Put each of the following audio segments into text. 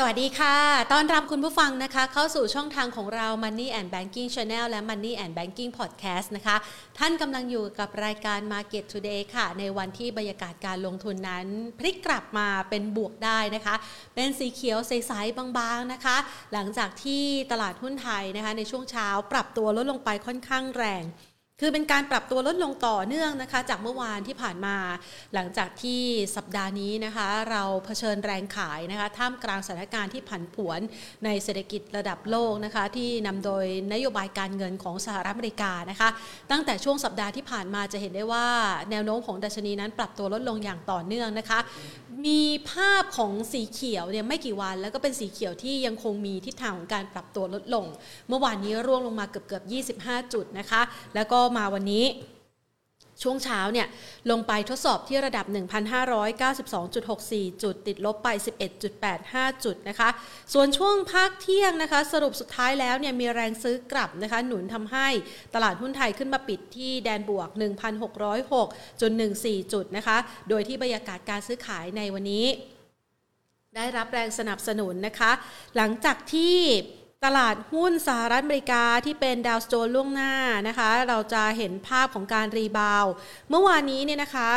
สวัสดีค่ะต้อนรับคุณผู้ฟังนะคะเข้าสู่ช่องทางของเรา Money and Banking Channel และ Money and Banking Podcast นะคะท่านกำลังอยู่กับรายการ Market Today ค่ะในวันที่บรรยากาศการลงทุนนั้นพลิกกลับมาเป็นบวกได้นะคะเป็นสีเขียวใสๆบางๆนะคะหลังจากที่ตลาดหุ้นไทยนะคะในช่วงเช้าปรับตัวลดลงไปค่อนข้างแรงคือเป็นการปรับตัวลดลงต่อเนื่องนะคะจากเมื่อวานที่ผ่านมาหลังจากที่สัปดาห์นี้นะคะเราเผชิญแรงขายนะคะท่ามกลางสถานการณ์ที่ผันผวนในเศรษฐกิจระดับโลกนะคะที่นำโดยนโยบายการเงินของสหรัฐอเมริกานะคะตั้งแต่ช่วงสัปดาห์ที่ผ่านมาจะเห็นได้ว่าแนวโน้มของดัชนีนั้นปรับตัวลดลงอย่างต่อเนื่องนะคะมีภาพของสีเขียวเนี่ยไม่กี่วันแล้วก็เป็นสีเขียวที่ยังคงมีทิศทางของการปรับตัวลดลงเมื่อวานนี้ร่วงลงมาเกือบ25จุดนะคะแล้วก็มาวันนี้ช่วงเช้าเนี่ยลงไปทดสอบที่ระดับ 1,592.64 จุดติดลบไป 11.85 จุดนะคะส่วนช่วงภาคเที่ยงนะคะสรุปสุดท้ายแล้วเนี่ยมีแรงซื้อกลับนะคะหนุนทำให้ตลาดหุ้นไทยขึ้นมาปิดที่แดนบวก 1,606.14 จุดนะคะโดยที่บรรยากาศการซื้อขายในวันนี้ได้รับแรงสนับสนุนนะคะหลังจากที่ตลาดหุ้นสหรัฐอเมริกาที่เป็นดาวโจนส์ล่วงหน้านะคะเราจะเห็นภาพของการรีบาวด์เมื่อวานนี้เนี่ยนะคะ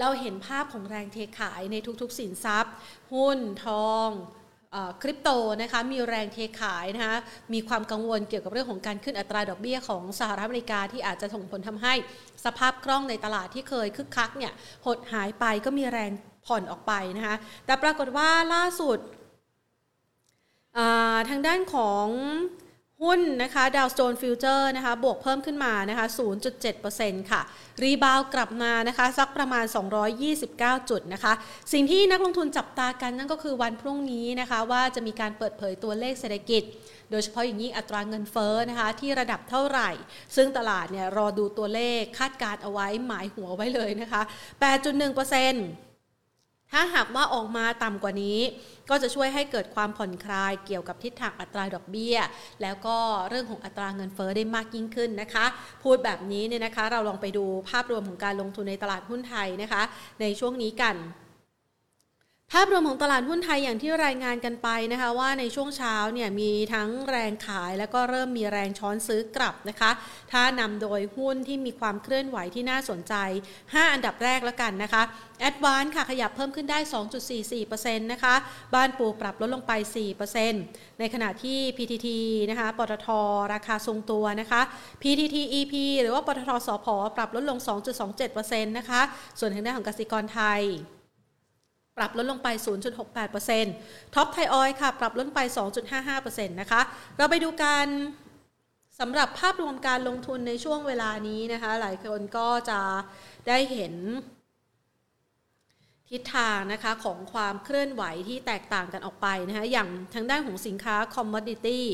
เราเห็นภาพของแรงเทขายในทุกๆสินทรัพย์หุ้นทองคริปโตนะคะมีแรงเทขายนะคะมีความกังวลเกี่ยวกับเรื่องของการขึ้นอัตราดอกเบี้ยของสหรัฐอเมริกาที่อาจจะส่งผลทำให้สภาพคล่องในตลาดที่เคยคึกคักเนี่ยหดหายไปก็มีแรงผ่อนออกไปนะคะแต่ปรากฏว่าล่าสุดทางด้านของหุ้นนะคะดาวโจนส์ฟิวเจอร์นะคะบวกเพิ่มขึ้นมานะคะ 0.7% ค่ะรีบาวกลับมานะคะสักประมาณ229จุดนะคะสิ่งที่นักลงทุนจับตากันนั่นก็คือวันพรุ่งนี้นะคะว่าจะมีการเปิดเผยตัวเลขเศรษฐกิจโดยเฉพาะอย่างยิ่งอัตราเงินเฟ้อนะคะที่ระดับเท่าไหร่ซึ่งตลาดเนี่ยรอดูตัวเลขคาดการเอาไว้หมายหัวไว้เลยนะคะ 8.1%ถ้าหากว่าออกมาต่ำกว่านี้ก็จะช่วยให้เกิดความผ่อนคลายเกี่ยวกับทิศทางอัตราดอกเบี้ยแล้วก็เรื่องของอัตราเงินเฟ้อได้มากยิ่งขึ้นนะคะพูดแบบนี้เนี่ยนะคะเราลองไปดูภาพรวมของการลงทุนในตลาดหุ้นไทยนะคะในช่วงนี้กันภาพรวมของตลาดหุ้นไทยอย่างที่รายงานกันไปนะคะว่าในช่วงเช้าเนี่ยมีทั้งแรงขายแล้วก็เริ่มมีแรงช้อนซื้อกลับนะคะถ้านำโดยหุ้นที่มีความเคลื่อนไหวที่น่าสนใจ5อันดับแรกแล้วกันนะคะ Advance ค่ะขยับเพิ่มขึ้นได้ 2.44% นะคะบ้านปูปรับลดลงไป 4% ในขณะที่ PTT นะคะปตท.ราคาทรงตัวนะคะ PTT EP หรือว่าปตท.สผ.ปรับลดลง 2.27% นะคะส่วนทางด้านของกสิกรไทยปรับลดลงไป 0.68% ท็อปไทยออยล์ค่ะปรับลดไป 2.55% นะคะเราไปดูกันสำหรับภาพรวมการลงทุนในช่วงเวลานี้นะคะหลายคนก็จะได้เห็นทิศทางนะคะของความเคลื่อนไหวที่แตกต่างกันออกไปนะคะอย่างทางด้านของสินค้าคอมมอดิตี้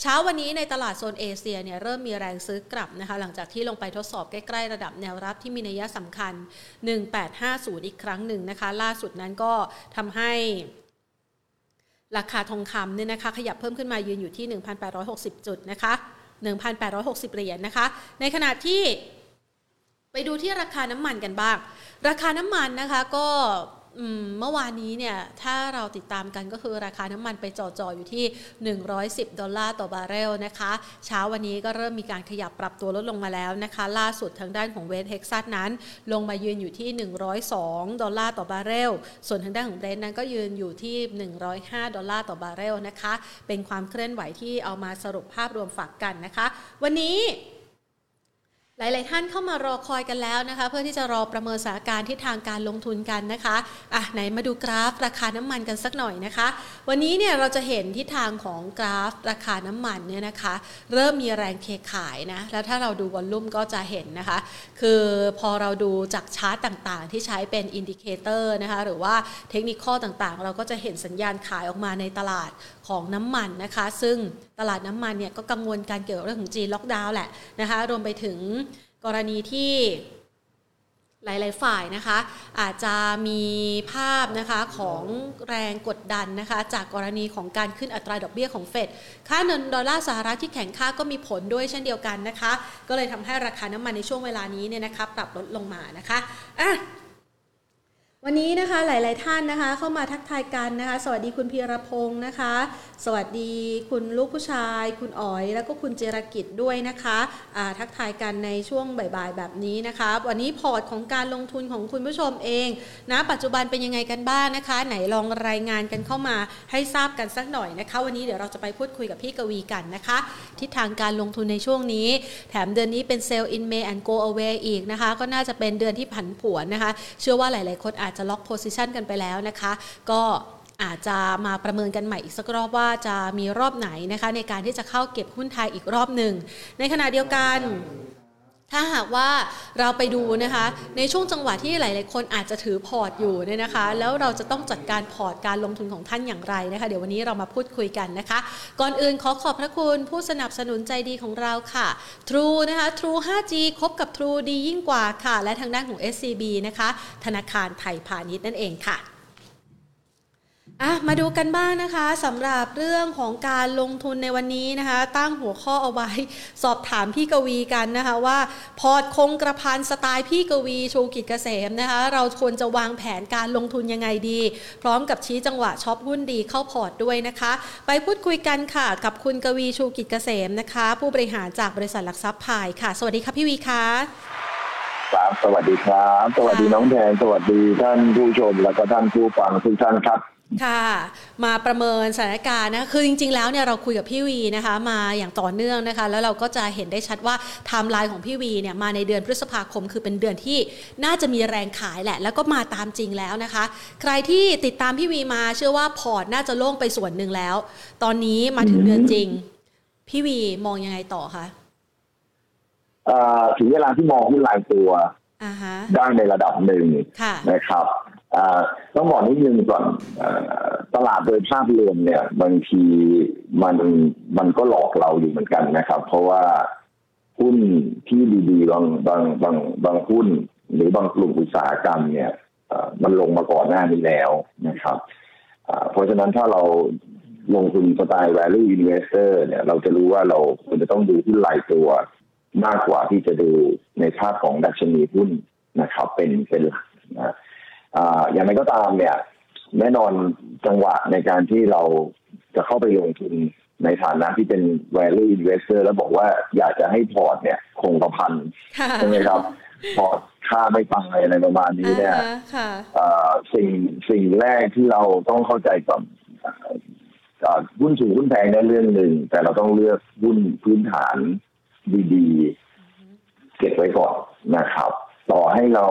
เช้าวันนี้ในตลาดโซนเอเชียเนี่ยเริ่มมีแรงซื้อกลับนะคะหลังจากที่ลงไปทดสอบใกล้ๆระดับแนวรับที่มีนัยสำคัญ1850อีกครั้งหนึ่งนะคะล่าสุดนั้นก็ทำให้ราคาทองคำเนี่ยนะคะขยับเพิ่มขึ้นมายืนอยู่ที่ 1,860 จุดนะคะ 1,860 เหรียญนะคะในขณะที่ไปดูที่ราคาน้ำมันกันบ้างราคาน้ำมันนะคะก็เมื่อวานนี้เนี่ยถ้าเราติดตามกันก็คือราคาน้ำมันไปจ่อๆอยู่ที่110ดอลลาร์ต่อบาร์เรลนะคะเช้าวันนี้ก็เริ่มมีการขยับปรับตัวลดลงมาแล้วนะคะล่าสุดทางด้านของเวสต์เท็กซัสนั้นลงมายืนอยู่ที่102ดอลลาร์ต่อบาร์เรลส่วนทางด้านของเบรนท์นั้นก็ยืนอยู่ที่105ดอลลาร์ต่อบาร์เรลนะคะเป็นความเคลื่อนไหวที่เอามาสรุปภาพรวมฝากกันนะคะวันนี้หลายๆท่านเข้ามารอคอยกันแล้วนะคะเพื่อที่จะรอประเมินสถานการณ์ทิศทางการลงทุนกันนะคะไหนมาดูกราฟราคาน้ำมันกันสักหน่อยนะคะวันนี้เนี่ยเราจะเห็นทิศทางของกราฟราคาน้ำมันเนี่ยนะคะเริ่มมีแรงเทขายนะแล้วถ้าเราดูวอลลุ่มก็จะเห็นนะคะคือพอเราดูจากชาร์ตต่างๆที่ใช้เป็นอินดิเคเตอร์นะคะหรือว่าเทคนิคต่างๆเราก็จะเห็นสัญญาณขายออกมาในตลาดของน้ำมันนะคะซึ่งตลาดน้ำมันเนี่ยก็กังวลการเกี่ยวกับเรื่องของจีนล็อกดาวน์แหละนะคะรวมไปถึงกรณีที่หลายๆฝ่ายนะคะอาจจะมีภาพนะคะของแรงกดดันนะคะจากกรณีของการขึ้นอัตราดอกเบี้ยของเฟดค่าเงินดอลลาร์สหรัฐที่แข็งค่าก็มีผลด้วยเช่นเดียวกันนะคะก็เลยทำให้ราคาน้ำมันในช่วงเวลานี้เนี่ยนะคะปรับลดลงมานะคะ วันนี้นะคะหลายๆท่านนะคะเข้ามาทักทายกันนะคะสวัสดีคุณพีรพงษ์นะคะสวัสดีคุณลูกผู้ชายคุณอ๋อยแล้วก็คุณเจรกิจด้วยนะคะทักทายกันในช่วงบ่ายๆแบบนี้นะคะวันนี้พอร์ตของการลงทุนของคุณผู้ชมเองนะปัจจุบันเป็นยังไงกันบ้างนะคะไหนลองรายงานกันเข้ามาให้ทราบกันสักหน่อยนะคะวันนี้เดี๋ยวเราจะไปพูดคุยกับพี่กวีกันนะคะทิศทางการลงทุนในช่วงนี้แถมเดือนนี้เป็น Sell in May and Go Away อีกนะคะก็น่าจะเป็นเดือนที่ผันผวนนะคะเชื่อว่าหลายๆคนอาจจะล็อกโพซิชันกันไปแล้วนะคะก็อาจจะมาประเมินกันใหม่อีกสักรอบว่าจะมีรอบไหนนะคะในการที่จะเข้าเก็บหุ้นไทยอีกรอบหนึ่งในขณะเดียวกันถ้าหากว่าเราไปดูนะคะในช่วงจังหวะที่หลายๆคนอาจจะถือพอร์ตอยู่เนี่ยนะคะแล้วเราจะต้องจัดการพอร์ตการลงทุนของท่านอย่างไรนะคะเดี๋ยววันนี้เรามาพูดคุยกันนะคะก่อนอื่นขอบพระคุณผู้สนับสนุนใจดีของเราค่ะ True นะคะ True 5G คบกับ True ดียิ่งกว่าค่ะและทางด้านของ SCB นะคะธนาคารไทยพาณิชย์นั่นเองค่ะมาดูกันบ้างนะคะสำหรับเรื่องของการลงทุนในวันนี้นะคะตั้งหัวข้อเอาไว้สอบถามพี่กวีกันนะคะว่าพอร์ตคงกระพันสไตล์พี่กวีชูกิจเกษมนะคะเราควรจะวางแผนการลงทุนยังไงดีพร้อมกับชี้จังหวะช็อปหุ้นดีเข้าพอร์ตด้วยนะคะไปพูดคุยกันค่ะกับคุณกวีชูกิจเกษมนะคะผู้บริหารจากบริษัทหลักทรัพย์พายค่ะสวัสดีค่ะพี่วีค่ะครับสวัสดีครับสวัสดีน้องแดงสวัสดีท่านผู้ชมและก็ท่านผู้ฟังทุกท่านครับค่ะมาประเมินสถานการณ์นะคือจริงๆแล้วเนี่ยเราคุยกับพี่วีนะคะมาอย่างต่อเนื่องนะคะแล้วเราก็จะเห็นได้ชัดว่าไทม์ไลน์ของพี่วีเนี่ยมาในเดือนพฤษภาคมคือเป็นเดือนที่น่าจะมีแรงขายแหละแล้วก็มาตามจริงแล้วนะคะใครที่ติดตามพี่วีมาเชื่อว่าพอร์ตน่าจะโล่งไปส่วนหนึ่งแล้วตอนนี้มาถึงเดือนจริงพี่วีมองยังไงต่อคะถึงเวลาที่มองหุ้นรายตัวได้ในระดับหนึ่งนะครับต้องบอกนิดนึงก่อนตลาดโดยภาพรวมเนี่ยบางทีมันก็หลอกเราอยู่เหมือนกันนะครับเพราะว่าหุ้นที่ดีๆบางหุ้นหรือบางกลุ่มอุตสาหกรรมเนี่ยมันลงมาก่อนหน้านี้แล้วนะครับเพราะฉะนั้นถ้าเราลงทุนสไตล์ value investor เนี่ยเราจะรู้ว่าเราควรจะต้องดูหุ้นรายตัวมากกว่าที่จะดูในภาพของดัชนีหุ้นนะครับเป็นหลักนะอย่างไรก็ตามเนี่ยแน่นอนจังหวะในการที่เราจะเข้าไปลงทุนในฐานะที่เป็น value investor แล้วบอกว่าอยากจะให้พอร์ตเนี่ยคงกระพันใช่ไหมครับพอร์ตค่าไม่ตายอะไรประมาณนี้เนี่ยสิ่งแรกที่เราต้องเข้าใจก่อนหุ้นสูงหุ้นแพงได้เรื่องหนึ่งแต่เราต้องเลือกหุ้นพื้นฐานดีๆเก็บไว้ก่อนนะครับต่อให้เรา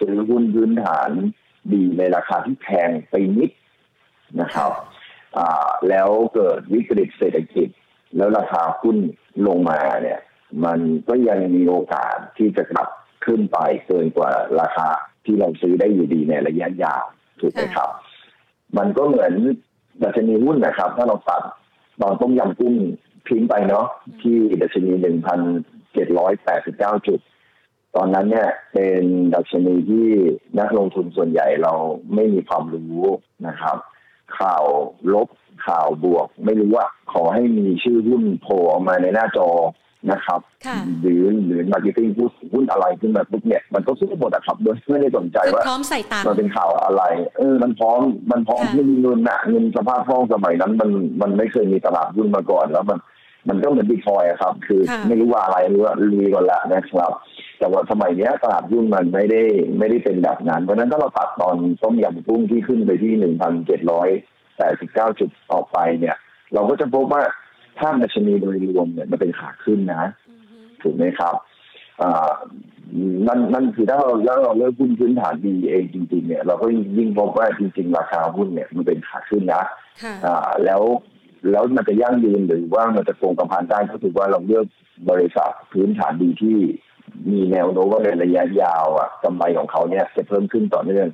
ซื้อหุ้นพื้นฐานดีในราคาที่แพงไปนิดนะครับแล้วเกิดวิกฤตเศรษฐกิจแล้วราคาหุ้นลงมาเนี่ยมันก็ยังมีโอกาสที่จะกลับขึ้นไปเกินกว่าราคาที่เราซื้อได้อยู่ดีในระยะยาวถูกไหมครับมันก็เหมือนดัชนีหุ้นนะครับถ้าเราตัดตอนต้มยำกุ้งทิ้งไปเนาะที่ดัชนี 1,789 จุดตอนนั้นเนี่ยเป็นดัชนีที่นักลงทุนส่วนใหญ่เราไม่มีความรู้นะครับข่าวลบข่าวบวกไม่รู้ว่าขอให้มีชื่อหุ้นโผล่ออกมาในหน้าจอนะครับหรือ marketing หุ้นอะไรขึ้นมาปุ๊บเนี่ยมันก็ซื้อหมดอะครับโดยไม่ได้สนใจว่ามันเป็นข่าวอะไรมันพร้อมที่มีเงินหนักเงินสภาพคล่องสมัยนั้นมันไม่เคยมีตลาดหุ้นมาก่อนแล้วมันก็เหมือนบิตคอยน์ครับคือไม่รู้ว่าอะไรรู้ว่าลุยก่อนละนะครับแต่ว่าสมัยนี้ตลาดหุ้นมันไม่ได้เป็นแบบนั้นเพราะนั้นถ้าเราตัดตอนต้มยำกุ้งที่ขึ้นไปที่ 1,789 จุดออกไปเนี่ยเราก็จะพบว่าถ้าดัชนีโดยรวมเนี่ยมันเป็นขาขึ้นนะถูกไหมครับนั่นคือถ้าเราเลือกหุ้นพื้นฐานดีเองจริงๆเนี่ยเราก็ยิ่งพบว่าจริงๆราคาหุ้นเนี่ยมันเป็นขาขึ้นนะแล้วมันจะยั่งยืนหรือว่ามันจะคงกำพันได้ก็ถือว่าเราเลือกบริษัทพื้นฐานดีที่มีแนวโน้มว่าในระยะยาวอ่ะกำไรของเขาเนี่ยจะเพิ่มขึ้นต่อเนื่อง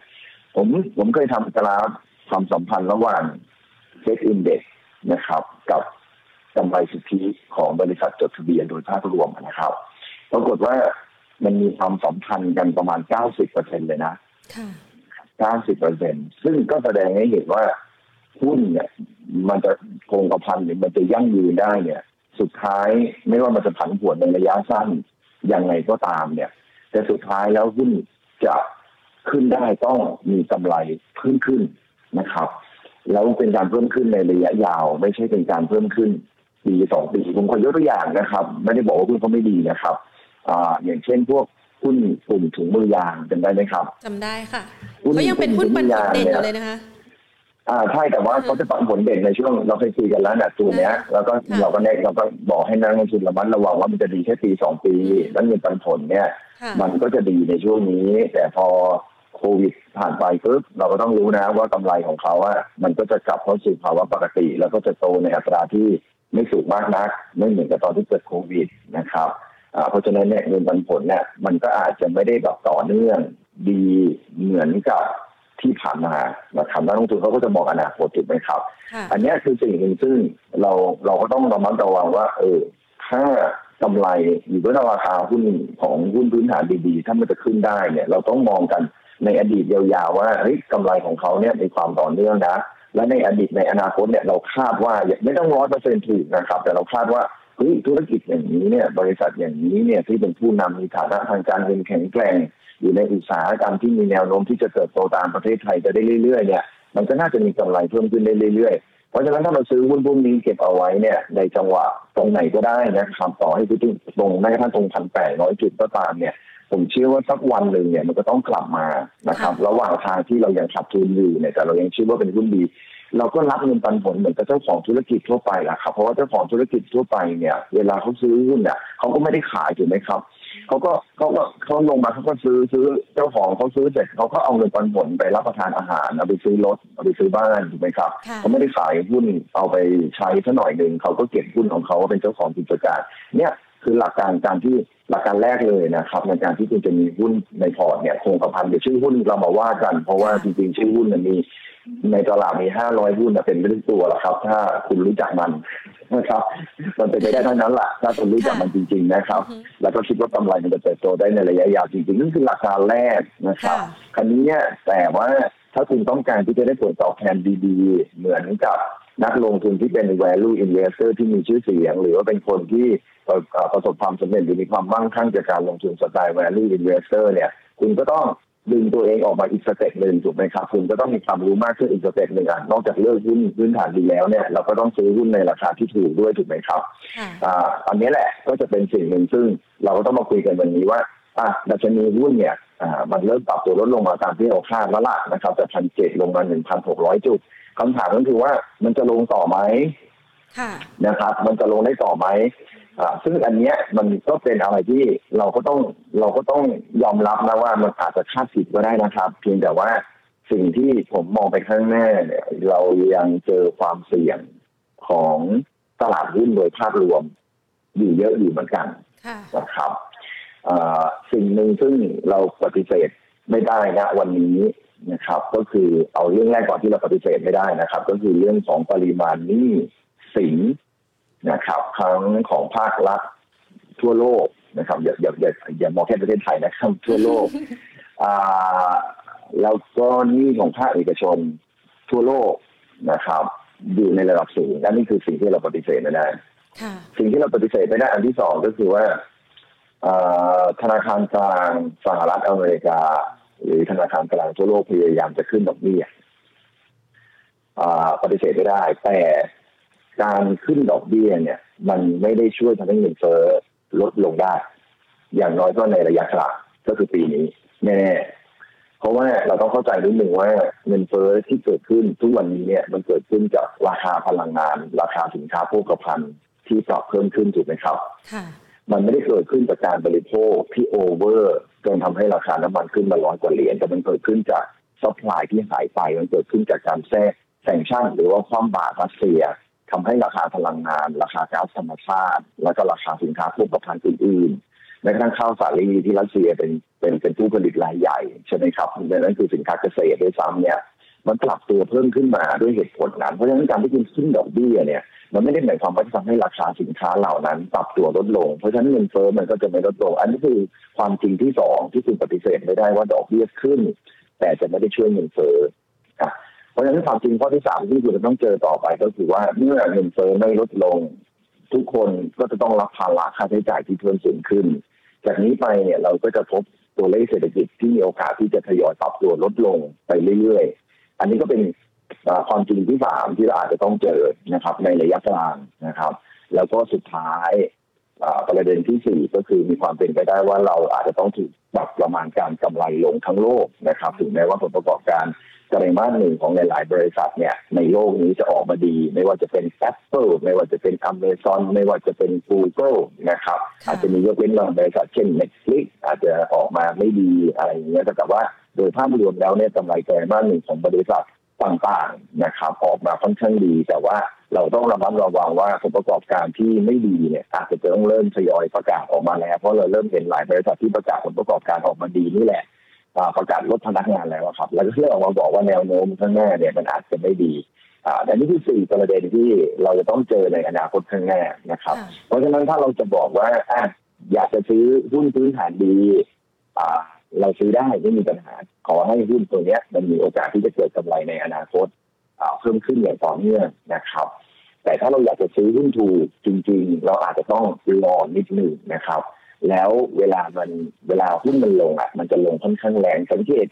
ผมเคยทำกราฟความสัมพันธ์ระหว่างเซ็ตอินเด็กซ์นะครับกับกำไรสุทธิของบริษัทจดทะเบียนโดยภาพรวมนะครับปรากฏว่ามันมีความสัมพันธ์กันประมาณ 90% เลยนะ 90% ซึ่งก็แสดงให้เห็นว่าหุ้นเนี่ยมันจะคงกระพันหรือมันจะยั่งยืนได้เนี่ยสุดท้ายไม่ว่ามันจะผันผวนในระยะสั้นยังไงก็ตามเนี่ยแต่สุดท้ายแล้วหุ้นจะ ขึ้นได้ต้องมีกำไรเพิ่มขึ้นนะครับแล้วเป็นการเพิ่มขึ้นในระยะยาวไม่ใช่เป็นการเพิ่มขึ้นปีสองปีผมขอยกตัวอย่างนะครับไม่ได้บอกว่าหุ้นเขาไม่ดีนะครับอย่างเช่นพวกหุ้นกลุ่มถุงมือยางจำได้ไหมครับจำได้ค่ะเขายังเป็นหุ้นปันผลเด่นอยู่เลยนะคะใช่แต่ว่าเขาจะปันผลเด่นในช่วงเราเคยคุยกันแล้วนะตัวเนี้ยแล้วก็เราก็บอกให้นักลงทุนระมัดระวังว่ามันจะดีแค่ปีสองปีแล้วเงินปันผลเนี่ยมันก็จะดีในช่วงนี้แต่พอโควิดผ่านไปปุ๊บเราก็ต้องรู้นะว่ากำไรของเขาอ่ะมันก็จะกลับเข้าสู่ภาวะปกติแล้วก็จะโตในอัตราที่ไม่สูงมากนักไม่เหมือนกับตอนที่เกิดโควิดนะครับเพราะฉะนั้นเนี่ยเงินปันผลเนี่ยมันก็อาจจะไม่ได้แบบต่อเนื่องดีเหมือนกับที่ผ่านมานะครับนักลงทุนเขาก็จะมองอนาคตถูกไหมครับอันนี้คือสิ่งหนึ่งซึ่งเราก็ต้องระมัดระวังว่าถ้ากำไรหรือว่าราคาหุ้นของหุ้นพื้นฐานดีๆถ้ามันจะขึ้นได้เนี่ยเราต้องมองกันในอดีตยาวๆว่าเฮ้ยกำไรของเขาเนี่ยมีความต่อเนื่องนะและในอดีตในอนาคตเนี่ยเราคาดว่าไม่ต้อง 100% ถูกนะครับแต่เราคาดว่าเฮ้ยธุรกิจอย่างนี้เนี่ยบริษัทอย่างนี้เนี่ยที่เป็นผู้นำมีฐานะทางการเงินแข็งแกร่งอยู่ในอุตสาหกรรมที่มีแนวโน้มที่จะเติบโตตามประเทศไทยจะได้เรื่อยๆเนี่ยมันก็น่าจะมีกำไรเพิ่มขึ้นได้เรื่อยๆเพราะฉะนั้นถ้าเราซื้อหุ้นพวกนี้เก็บเอาไว้เนี่ยในจังหวะตรงไหนก็ได้นะครับต่อให้ไปตรงแม้กระทั่งตรง 1,800 จุดก็ตามเนี่ยผมเชื่อว่าสักวันหนึ่งเนี่ยมันก็ต้องกลับมานะครับระหว่างทางที่เรายังขาดทุนอยู่เนี่ยแต่เรายังเชื่อว่าเป็นหุ้นดีเราก็รับเงินปันผลเหมือนกับเจ้าของธุรกิจทั่วไปแหละครับเพราะว่าเจ้าของธุรกิจทั่วไปเนี่ยเวลาเขาซื้อหุ้นเนี่ยเขาก็ไม่ได้ขายถูกไหมครับเขาก็เขาลงมาเขาก็ซื้อเจ้าของเขาซื้อเสร็จเขาก็เอาเงินปันผลไปรับประทานอาหารเอาไปซื้อรถเอาไปซื้อบ้านถูกไหมครับเขาไม่ได้ขายหุ้นเอาไปใช้ซะหน่อยนึงเขาก็เก็บหุ้นของเขาเป็นเจ้าของกิจการเนี่ยคือหลักการแรกเลยนะครับในการที่คุณจะมีหุ้นในพอร์ตเนี่ยคงกระพันเดี๋ยวชื่อหุ้นเรามาว่ากันเพราะว่าจริงๆชื่อหุ้นมันมีในตลาดมี500หุ้นเป็นไม่ถึงตัวหรอกครับถ้าคุณรู้จักมันนะครับมันเป็นไปได้เท่านั้นแหละถ้าคุณรู้จักมันจริงๆนะครับแล้วก็คิดว่ากำไรมันจะเติบโตได้ในระยะยาวจริงๆนั่นคือหลักการแรกนะครับคราวนี้เนี่ยแต่ว่าถ้าคุณต้องการที่จะได้ผลตอบแทนดีๆเหมือนกับนักลงทุนที่เป็น value investor ที่มีชื่อเสียงหรือว่าเป็นคนที่ประสบความสำเร็จหรือมีความมั่งคั่งจากการลงทุนสไตล์ value investor เนี่ยคุณก็ต้องดึงตัวเองออกมาอีกสเต็ปหนึ่งถูกไหมครับคุณก็ต้องมีความรู้มากขึ้นอีกสเต็ปหนึ่งนอกจากเลือกหุ้นพื้นฐานดีแล้วเนี่ยเราก็ต้องซื้อหุ้นในราคาที่ถูกด้วยถูกไหมครับอันนี้แหละก็จะเป็นสิ่งหนึ่งซึ่งเราก็ต้องมาคุยกันวันนี้ว่าดัชนีหุ้นเนี่ยมันเริ่มปรับตัวลดลงมาตามที่เราคาดแล้วล่ะนะครับจาก 1,700 ลงมา 1,600 จุดคำถามก็คือว่ามันจะลงต่อไหมนะครับมันจะลงได้ต่อไหมซึ่งอันเนี้ยมันก็เป็นอะไรที่เราก็ต้องยอมรับนะว่ามันอาจจะคาดผิดก็ได้นะครับเพียงแต่ว่าสิ่งที่ผมมองไปข้างหน้าเนี่ยเรายังเจอความเสี่ยงของตลาดหุ้นโดยภาพรวมอยู่เยอะอยู่เหมือนกันนะครับสิ่งหนึ่งซึ่งเราปฏิเสธไม่ได้นะวันนี้นะครับก็คือเอาเรื่องแรกก่อนที่เราปฏิเสธไม่ได้นะครับก็คือเรื่องของปริมาณหนี้สินนะครับทั้งของภาครัฐทั่วโลกนะครับอย่ามองแค่ประเทศไทยนะครับทั่วโลกแล้วก็หนี้ของภาคเอกชนทั่วโลกนะครับอยู่ในระดับสูงและนี่คือสิ่งที่เราปฏิเสธไม่ได้สิ่งที่เราปฏิเสธไม่ได้อันที่สองก็คือว่าธนาคารกลางสหรัฐอเมริกาหรือธนาคารกลางทั่วโลกพยายามจะขึ้นดอกเบี้ยปฏิเสธไม่ได้แต่การขึ้นดอกเบี้ยเนี่ยมันไม่ได้ช่วยทำให้เงินเฟ้อลดลงได้อย่างน้อยก็ในระยะกลางก็คือปีนี้แน่ๆเพราะว่าเราต้องเข้าใจนิดนึงว่าเงินเฟ้อที่เกิดขึ้นทุกวันนี้เนี่ยมันเกิดขึ้นจากราคาพลังงานราคาสินค้าโภคภัณฑ์ที่ปรับเพิ่มขึ้นถูกไหมครับมันไม่ได้เกิดขึ้นจากการบริโภคที่โอเวอร์จนทำให้ราคาน้ำมันขึ้นมา$100 กว่าแต่มันเกิดขึ้นจากซัพพลายที่หายไปมันเกิดขึ้นจากการแทรกแซงชั่นหรือว่าความบาดรัสเซียทำให้ราคาพลังงานราคาก๊าซธรรมชาติและก็ราคาสินค้าโภคภัณฑ์อื่นๆแม้กระทั่งข้าวสาลีที่รัสเซียเป็นผู้ผลิตรายใหญ่ใช่ไหมครับดังนั้นคือสินค้าเกษตรด้วยซ้ำเนี่ยมันปรับตัวเพิ่มขึ้นมาด้วยเหตุผลนั้นเพราะฉะนั้นการที่คุณขึ้นดอกเบี้ยเนี่ยมันไม่ได้หมายความว่าจะทำให้ราคาสินค้าเหล่านั้นปรับตัวลดลงเพราะฉะนั้นเงินเฟ้อมันก็จะไม่ลดลงอันนี้คือความจริงที่สองที่คุณปฏิเสธไม่ได้ว่าดอกเบี้ยขึ้นแต่จะไม่ได้ช่วยเงินเฟ้อเพราะฉะนั้นความจริงข้อที่สามที่คุณจะต้องเจอต่อไปก็คือว่าเมื่อเงินเฟ้อไม่ลดลงทุกคนก็จะต้องรับภาระค่าใช้จ่ายที่เพิ่มสูงขึ้นจากนี้ไปเนี่ยเราก็จะพบ ตัวเลขเศรษฐกิจที่มีโอกาสที่จะทยอยปรับตัวลดลงไปเรื่อยๆอันนี้ก็เป็นความจริงที่สามที่เราอาจจะต้องเจอนะครับในระยะกลางนะครับแล้วก็สุดท้ายประเด็นที่สี่ก็คือมีความเป็นไปได้ว่าเราอาจจะต้องถูกปรับประมาณการกำไรลงทั้งโลกนะครับถึงแม้ว่าผลประกอบการไตรมาสหนึ่งของหลายๆบริษัทเนี่ยในโลกนี้จะออกมาดีไม่ว่าจะเป็น Apple ไม่ว่าจะเป็น Amazon ไม่ว่าจะเป็น Google นะครับอาจจะมียกเว้นบางบริษัทเช่น Netflix อาจจะออกมาไม่ดีอะไรอย่างเงี้ยแต่ว่าโดยภาพรวมแล้วเนี่ยกำไรไตรมาสหนึ่งของบริษัทต่างๆนะครับออกมาค่อนข้างดีแต่ว่าเราต้องระมัดระวังว่าผลประกอบการที่ไม่ดีเนี่ยอาจจะต้องเริ่มทยอยประกาศออกมาแล้วเพราะเราเริ่มเห็นหลายบริษัทที่ประกาศผลประกอบการออกมาดีนี่แหละประกาศลดพนักงานแล้วครับแล้วก็เชื่อออกมาบอกว่าแนวโน้มข้างหน้าเนี่ยมันอาจจะไม่ดีแต่นี่คือ4ประเด็นที่เราจะต้องเจอในอนาคตข้างหน้านะครับเพราะฉะนั้นถ้าเราจะบอกว่าอยากจะซื้อหุ้นพื้นฐานดีเราซื้อได้ไม่มีปัญหาขอให้หุ้นตัวนี้มันมีโอกาสที่จะเกิดกำไรในอนาคตเพิ่มขึ้นอย่างต่อเนื่องนะครับแต่ถ้าเราอยากจะซื้อหุ้นถูกจริงๆเราอาจจะต้องรอนิดหนึ่งนะครับแล้วเวลาหุ้นมันลงมันจะลงค่อนข้างแรงสังเกต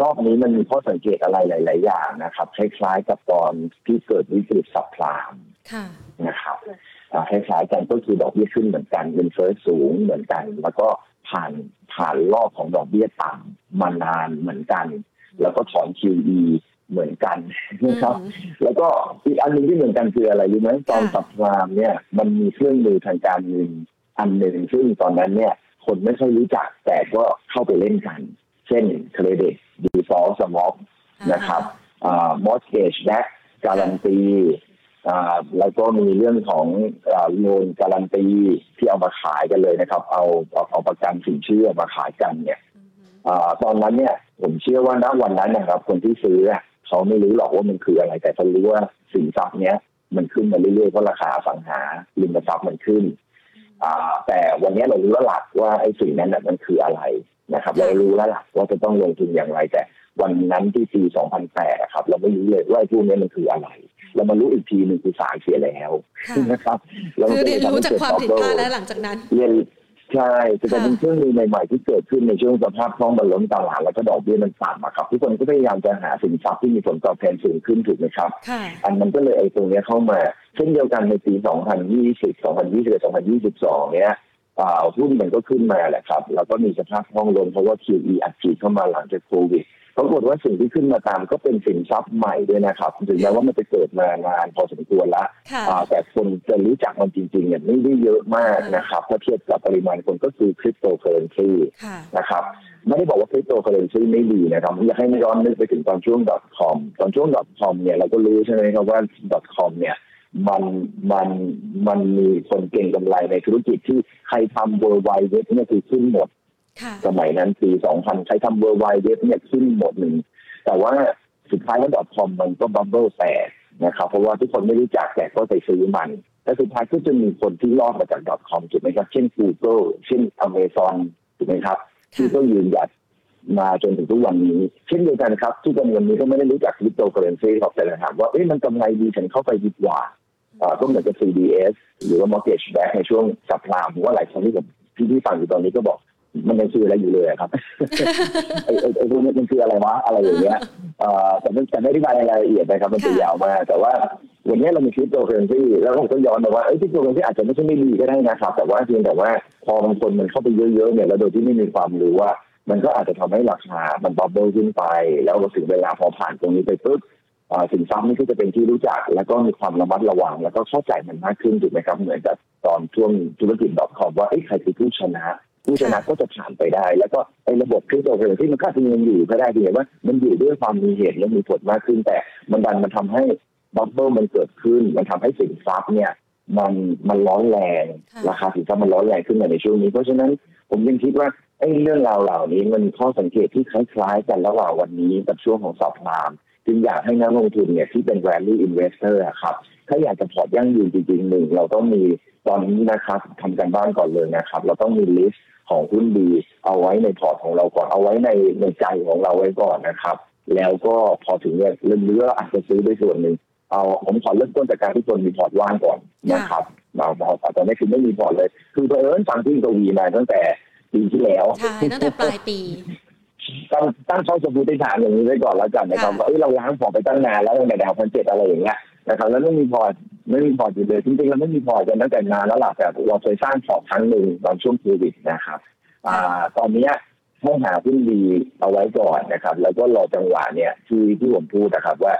รอบนี้มันมีข้อสังเกตอะไรหลายๆอย่างนะครับคล้ายๆกับตอนที่เกิดวิกฤตซับไพลม์นะครับคล้ายๆกันก็คือดอกเบี้ยขึ้นเหมือนกันเงินเฟ้อสูงเหมือนกันแล้วก็ผ่านรอบของดอกเบี้ยต่ำมานานเหมือนกันแล้วก็ถอน QE เหมือนกันนะครับแล้วก็อีกอันนึงที่เหมือนกันคืออะไรรู้ไหมตอนซับไพลม์เนี่ยมันมีเครื่องมือทางการเงินอันหนึ่งซึ่งตอนนั้นเนี่ยคนไม่ค่อยรู้จักแต่ก็เข้าไปเล่นกันเช่นเครดิตดีฟอลต์สวอปนะครับมอร์เกจแบ็คการันตีแล้วก็มีเรื่องของโลนการันตีที่เอามาขายกันเลยนะครับเอาประกันสินเชื่อมาขายกันเนี่ยตอนนั้นเนี่ยผมเชื่อว่าณวันนั้นนะครับคนที่ซื้อเขาไม่รู้หรอกว่ามันคืออะไรแต่เขารู้ว่าสินทรัพย์เนี้ยมันขึ้นมาเรื่อยๆเพราะราคาอสังหาริมทรัพย์มันขึ้นแต่วันนี้เรารู้แล้วหลักว่าไอ้สิ่งนั้นมันคืออะไรนะครับเรารู้แล้วหลักว่าจะต้องลงทุนอย่างไรแต่วันนั้นที่ปี 2008 นะครับเราไม่รู้เลยว่าไอ้พวกนี้มันคืออะไรเรามารู้อีกทีหนึ่งคือสายเสียแล้วนะครับคือเรียนรู้จากความผิดพลาดแล้วหลังจากนั้นเรียนใช่จะเป็นเครื่องมือใหม่ๆที่เกิดขึ้นในช่วงสภาพคล่องมันล้นตลาดแล้วก็ดอกเบี้ยมันต่ำครับทุกคนก็พยายามจะหาสินทรัพย์ที่มีผลตอบแทนสูงขึ้นถูกไหมครับอันมันก็เลยไอ้ตรงนี้เข้ามาเช่นเดียวกันในปี 2020 2021 2022 เนี่ยหุ้นมันก็ขึ้นมาแหละครับแล้วก็มีสภาพคล่องล้นเพราะว่า QE อัดฉีดเข้ามาหลังจากโควิดปรากฏว่าสิ่งที่ขึ้นมาตามก็เป็นสินทรัพย์ใหม่ด้วยนะครับถึงแม้ว่ามันจะเกิดมานานพอสมควรแล้วแต่คนจะรู้จักมันจริงๆเนี่ยไม่ได้เยอะมากนะครับถ้าเทียบกับปริมาณคนก็คือคริปโตเคอเรนซีนะครับไม่ได้บอกว่าคริปโตเคอเรนซีไม่ดีนะครับอยากให้ย้อนนึกไปถึงตอนช่วง .com ตอนช่วง .com เนี่ยเราก็รู้ใช่ไหมครับว่า .com เนี่ยมันมีคนเก่งกำไรในธุรกิจที่ใครทำ World Wide Web เนี่ยคือขึ้นหมดสมัยนั้นปี 2000 ใช้ทำ World Wide Web เนี่ยขึ้นหมดหนึ่งแต่ว่าสุดท้ายแล้ว .com มันก็บับเบิ้ลแตกนะครับเพราะว่าทุกคนไม่รู้จักแต่ก็ไปซื้อมันและสุดท้ายก็จะมีคนที่รอดมาจาก .com ถูกไหมครับเช่น Google เช่น Amazon ถูกไหมครับที่ก็ยืนหยัดมาจนถึงทุกวันนี้เช่นเดียวกันครับทุกวันนี้ก็ไม่ได้รู้จักคริปโตเคอเรนซีหรอกแต่ถามว่ามันกำไรดีฉันเข้าไปดีกว่าก็เหมือนกับ CDS หรือว่า Mortgage Back ในช่วงสัปดาห์ผมว่าหลายคนที่ผมที่ฟังอยู่ตอนนี้ก็บอกมันยังซื้ออะไรอยู่เลยครับไอ้พวกนี้มันคืออะไรวะอะไรอย่างเงี้ยแต่มันจะไม่ได้รายละเอียดนะครับมันจะยาวมากแต่ว่าวันนี้เรามีคริปโตเคอเรนซีแล้วผมก็ย้อนมาว่าคริปโตเคอเรนซีอาจจะไม่ใช่ไม่ดีก็ได้นะครับแต่ว่าเพียงแต่ว่าพอบางคนมันเข้าไปเยอะๆเนี่ยแล้วโดยที่ไม่มีความรู้ว่ามันก็อาจจะทำให้ราคามันบับเบิ้ลขึ้นไปแล้วถึงเวลาพอผ่านตรงนี้ไปปุ๊บสินทรัพย์นี่ก็จะเป็นที่รู้จักแล้วก็มีความระมัดระวังแล้วก็เข้าใจมันมากขึ้นถูกไหมครับเหมือนกับตอนช่วงธุรกิจ .com ว่าใครคือผู้ชนะก็จะผ่านไปได้แล้วก็ไอ้ระบบคริปโตเคอเรนซีมันก็จะยังอยู่ก็ได้เพียงว่ามันอยู่ด้วยความมีเหตุและมีผลมากขึ้นแต่มันดันมันทำให้บับเบิ้ลมันเกิดขึ้นมันทำให้สินทรัพย์เนี่ยมันร้อนแรงราคาสินทรัพย์มันร้อนแรงขึ้นในช่วงนี้เพราะฉะนั้นผมยังคิดว่าเรื่องราวเหล่านี้มันข้อสังเกตที่คล้ายๆกันระหว่างวันนี้กับช่วงของซับไพลม์จึงอยากให้นักลงทุนเนี่ยที่เป็น value investor ครับถ้าอยากจะพอร์ตยั่งยืนจริงๆหนึ่งเราต้องมีตอนนี้นะครับทำการบ้านก่อนเลยนะครับเราต้องมีลิสต์ของหุ้นดีเอาไว้ในพอร์ตของเราก่อนเอาไว้ในใจของเราไว้ก่อนนะครับแล้วก็พอถึงเนี่ยเรื่องนี้อาจจะซื้อด้วยส่วนหนึ่งผมขอเริ่มต้นจากการที่ตนมีพอร์ตว่างก่อนนะครับเราตอนนี้คือไม่มีพอร์ตเลยคือเผอิญฟังที่กวีมาตั้งแต่ ปีที่แล้วใช่ตั้งแต่ปลายปีตั้งช่องสมบูรณ์ได้ฐานอย่างนี้ไว้ก่อนแล้วกันนะครับว่าเราล้างของไปตั้งนานแล้วตั้งแต่ดาวพันเจ็ดอะไรอย่างเงี้ยนะครับแล้วไม่มีพออยู่เลยจริงๆแล้วไม่มีพอกันตั้งแต่นานแล้วล่ะแต่เราเคยสร้างสองครั้งหนึ่งตอนช่วงโควิดนะครับตอนนี้ให้หาพื้นดีเอาไว้ก่อนนะครับแล้วก็รอจังหวะเนี่ยที่ผมพูดนะครับว่า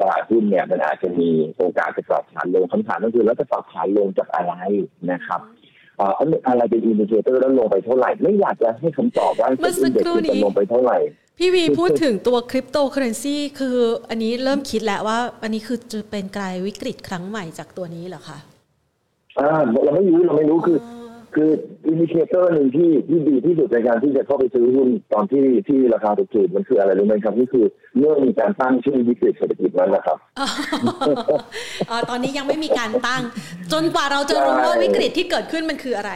ตลาดหุ้นเนี่ยมันอาจจะมีโอกาสจะปรับฐานลงคำถามก็คือแล้วจะปรับฐานลงจากอะไรนะครับอะไรเป็นอินดิเคเตอร์แล้วลงไปเท่าไหร่ไม่อยากจะให้คำตอบว่าเป็นอินดิเคเตอร์ลงไปเท่าไหร่พี่วีพูดถึงตัวคริปโตเคอเรนซีคืออันนี้เริ่มคิดแล้วว่าอันนี้คือจะเป็นกลายวิกฤตครั้งใหม่จากตัวนี้เหรอคะเราไม่รู้คืออินดิเคเตอร์นึงที่ดีที่สุดในการที่จะเข้าไปซื้อหุ้นตอนที่ราคาตกดิ่งมันคืออะไรรู้ไหมครับนี่คือเรื่องมีการตั้งชื่อวิกฤตเศรษฐกิจนั้นนะครับตอนนี้ยังไม่มีการตั้งจนกว่าเราจะรู้ว่าวิกฤตที่เกิดขึ้นมันคืออะไร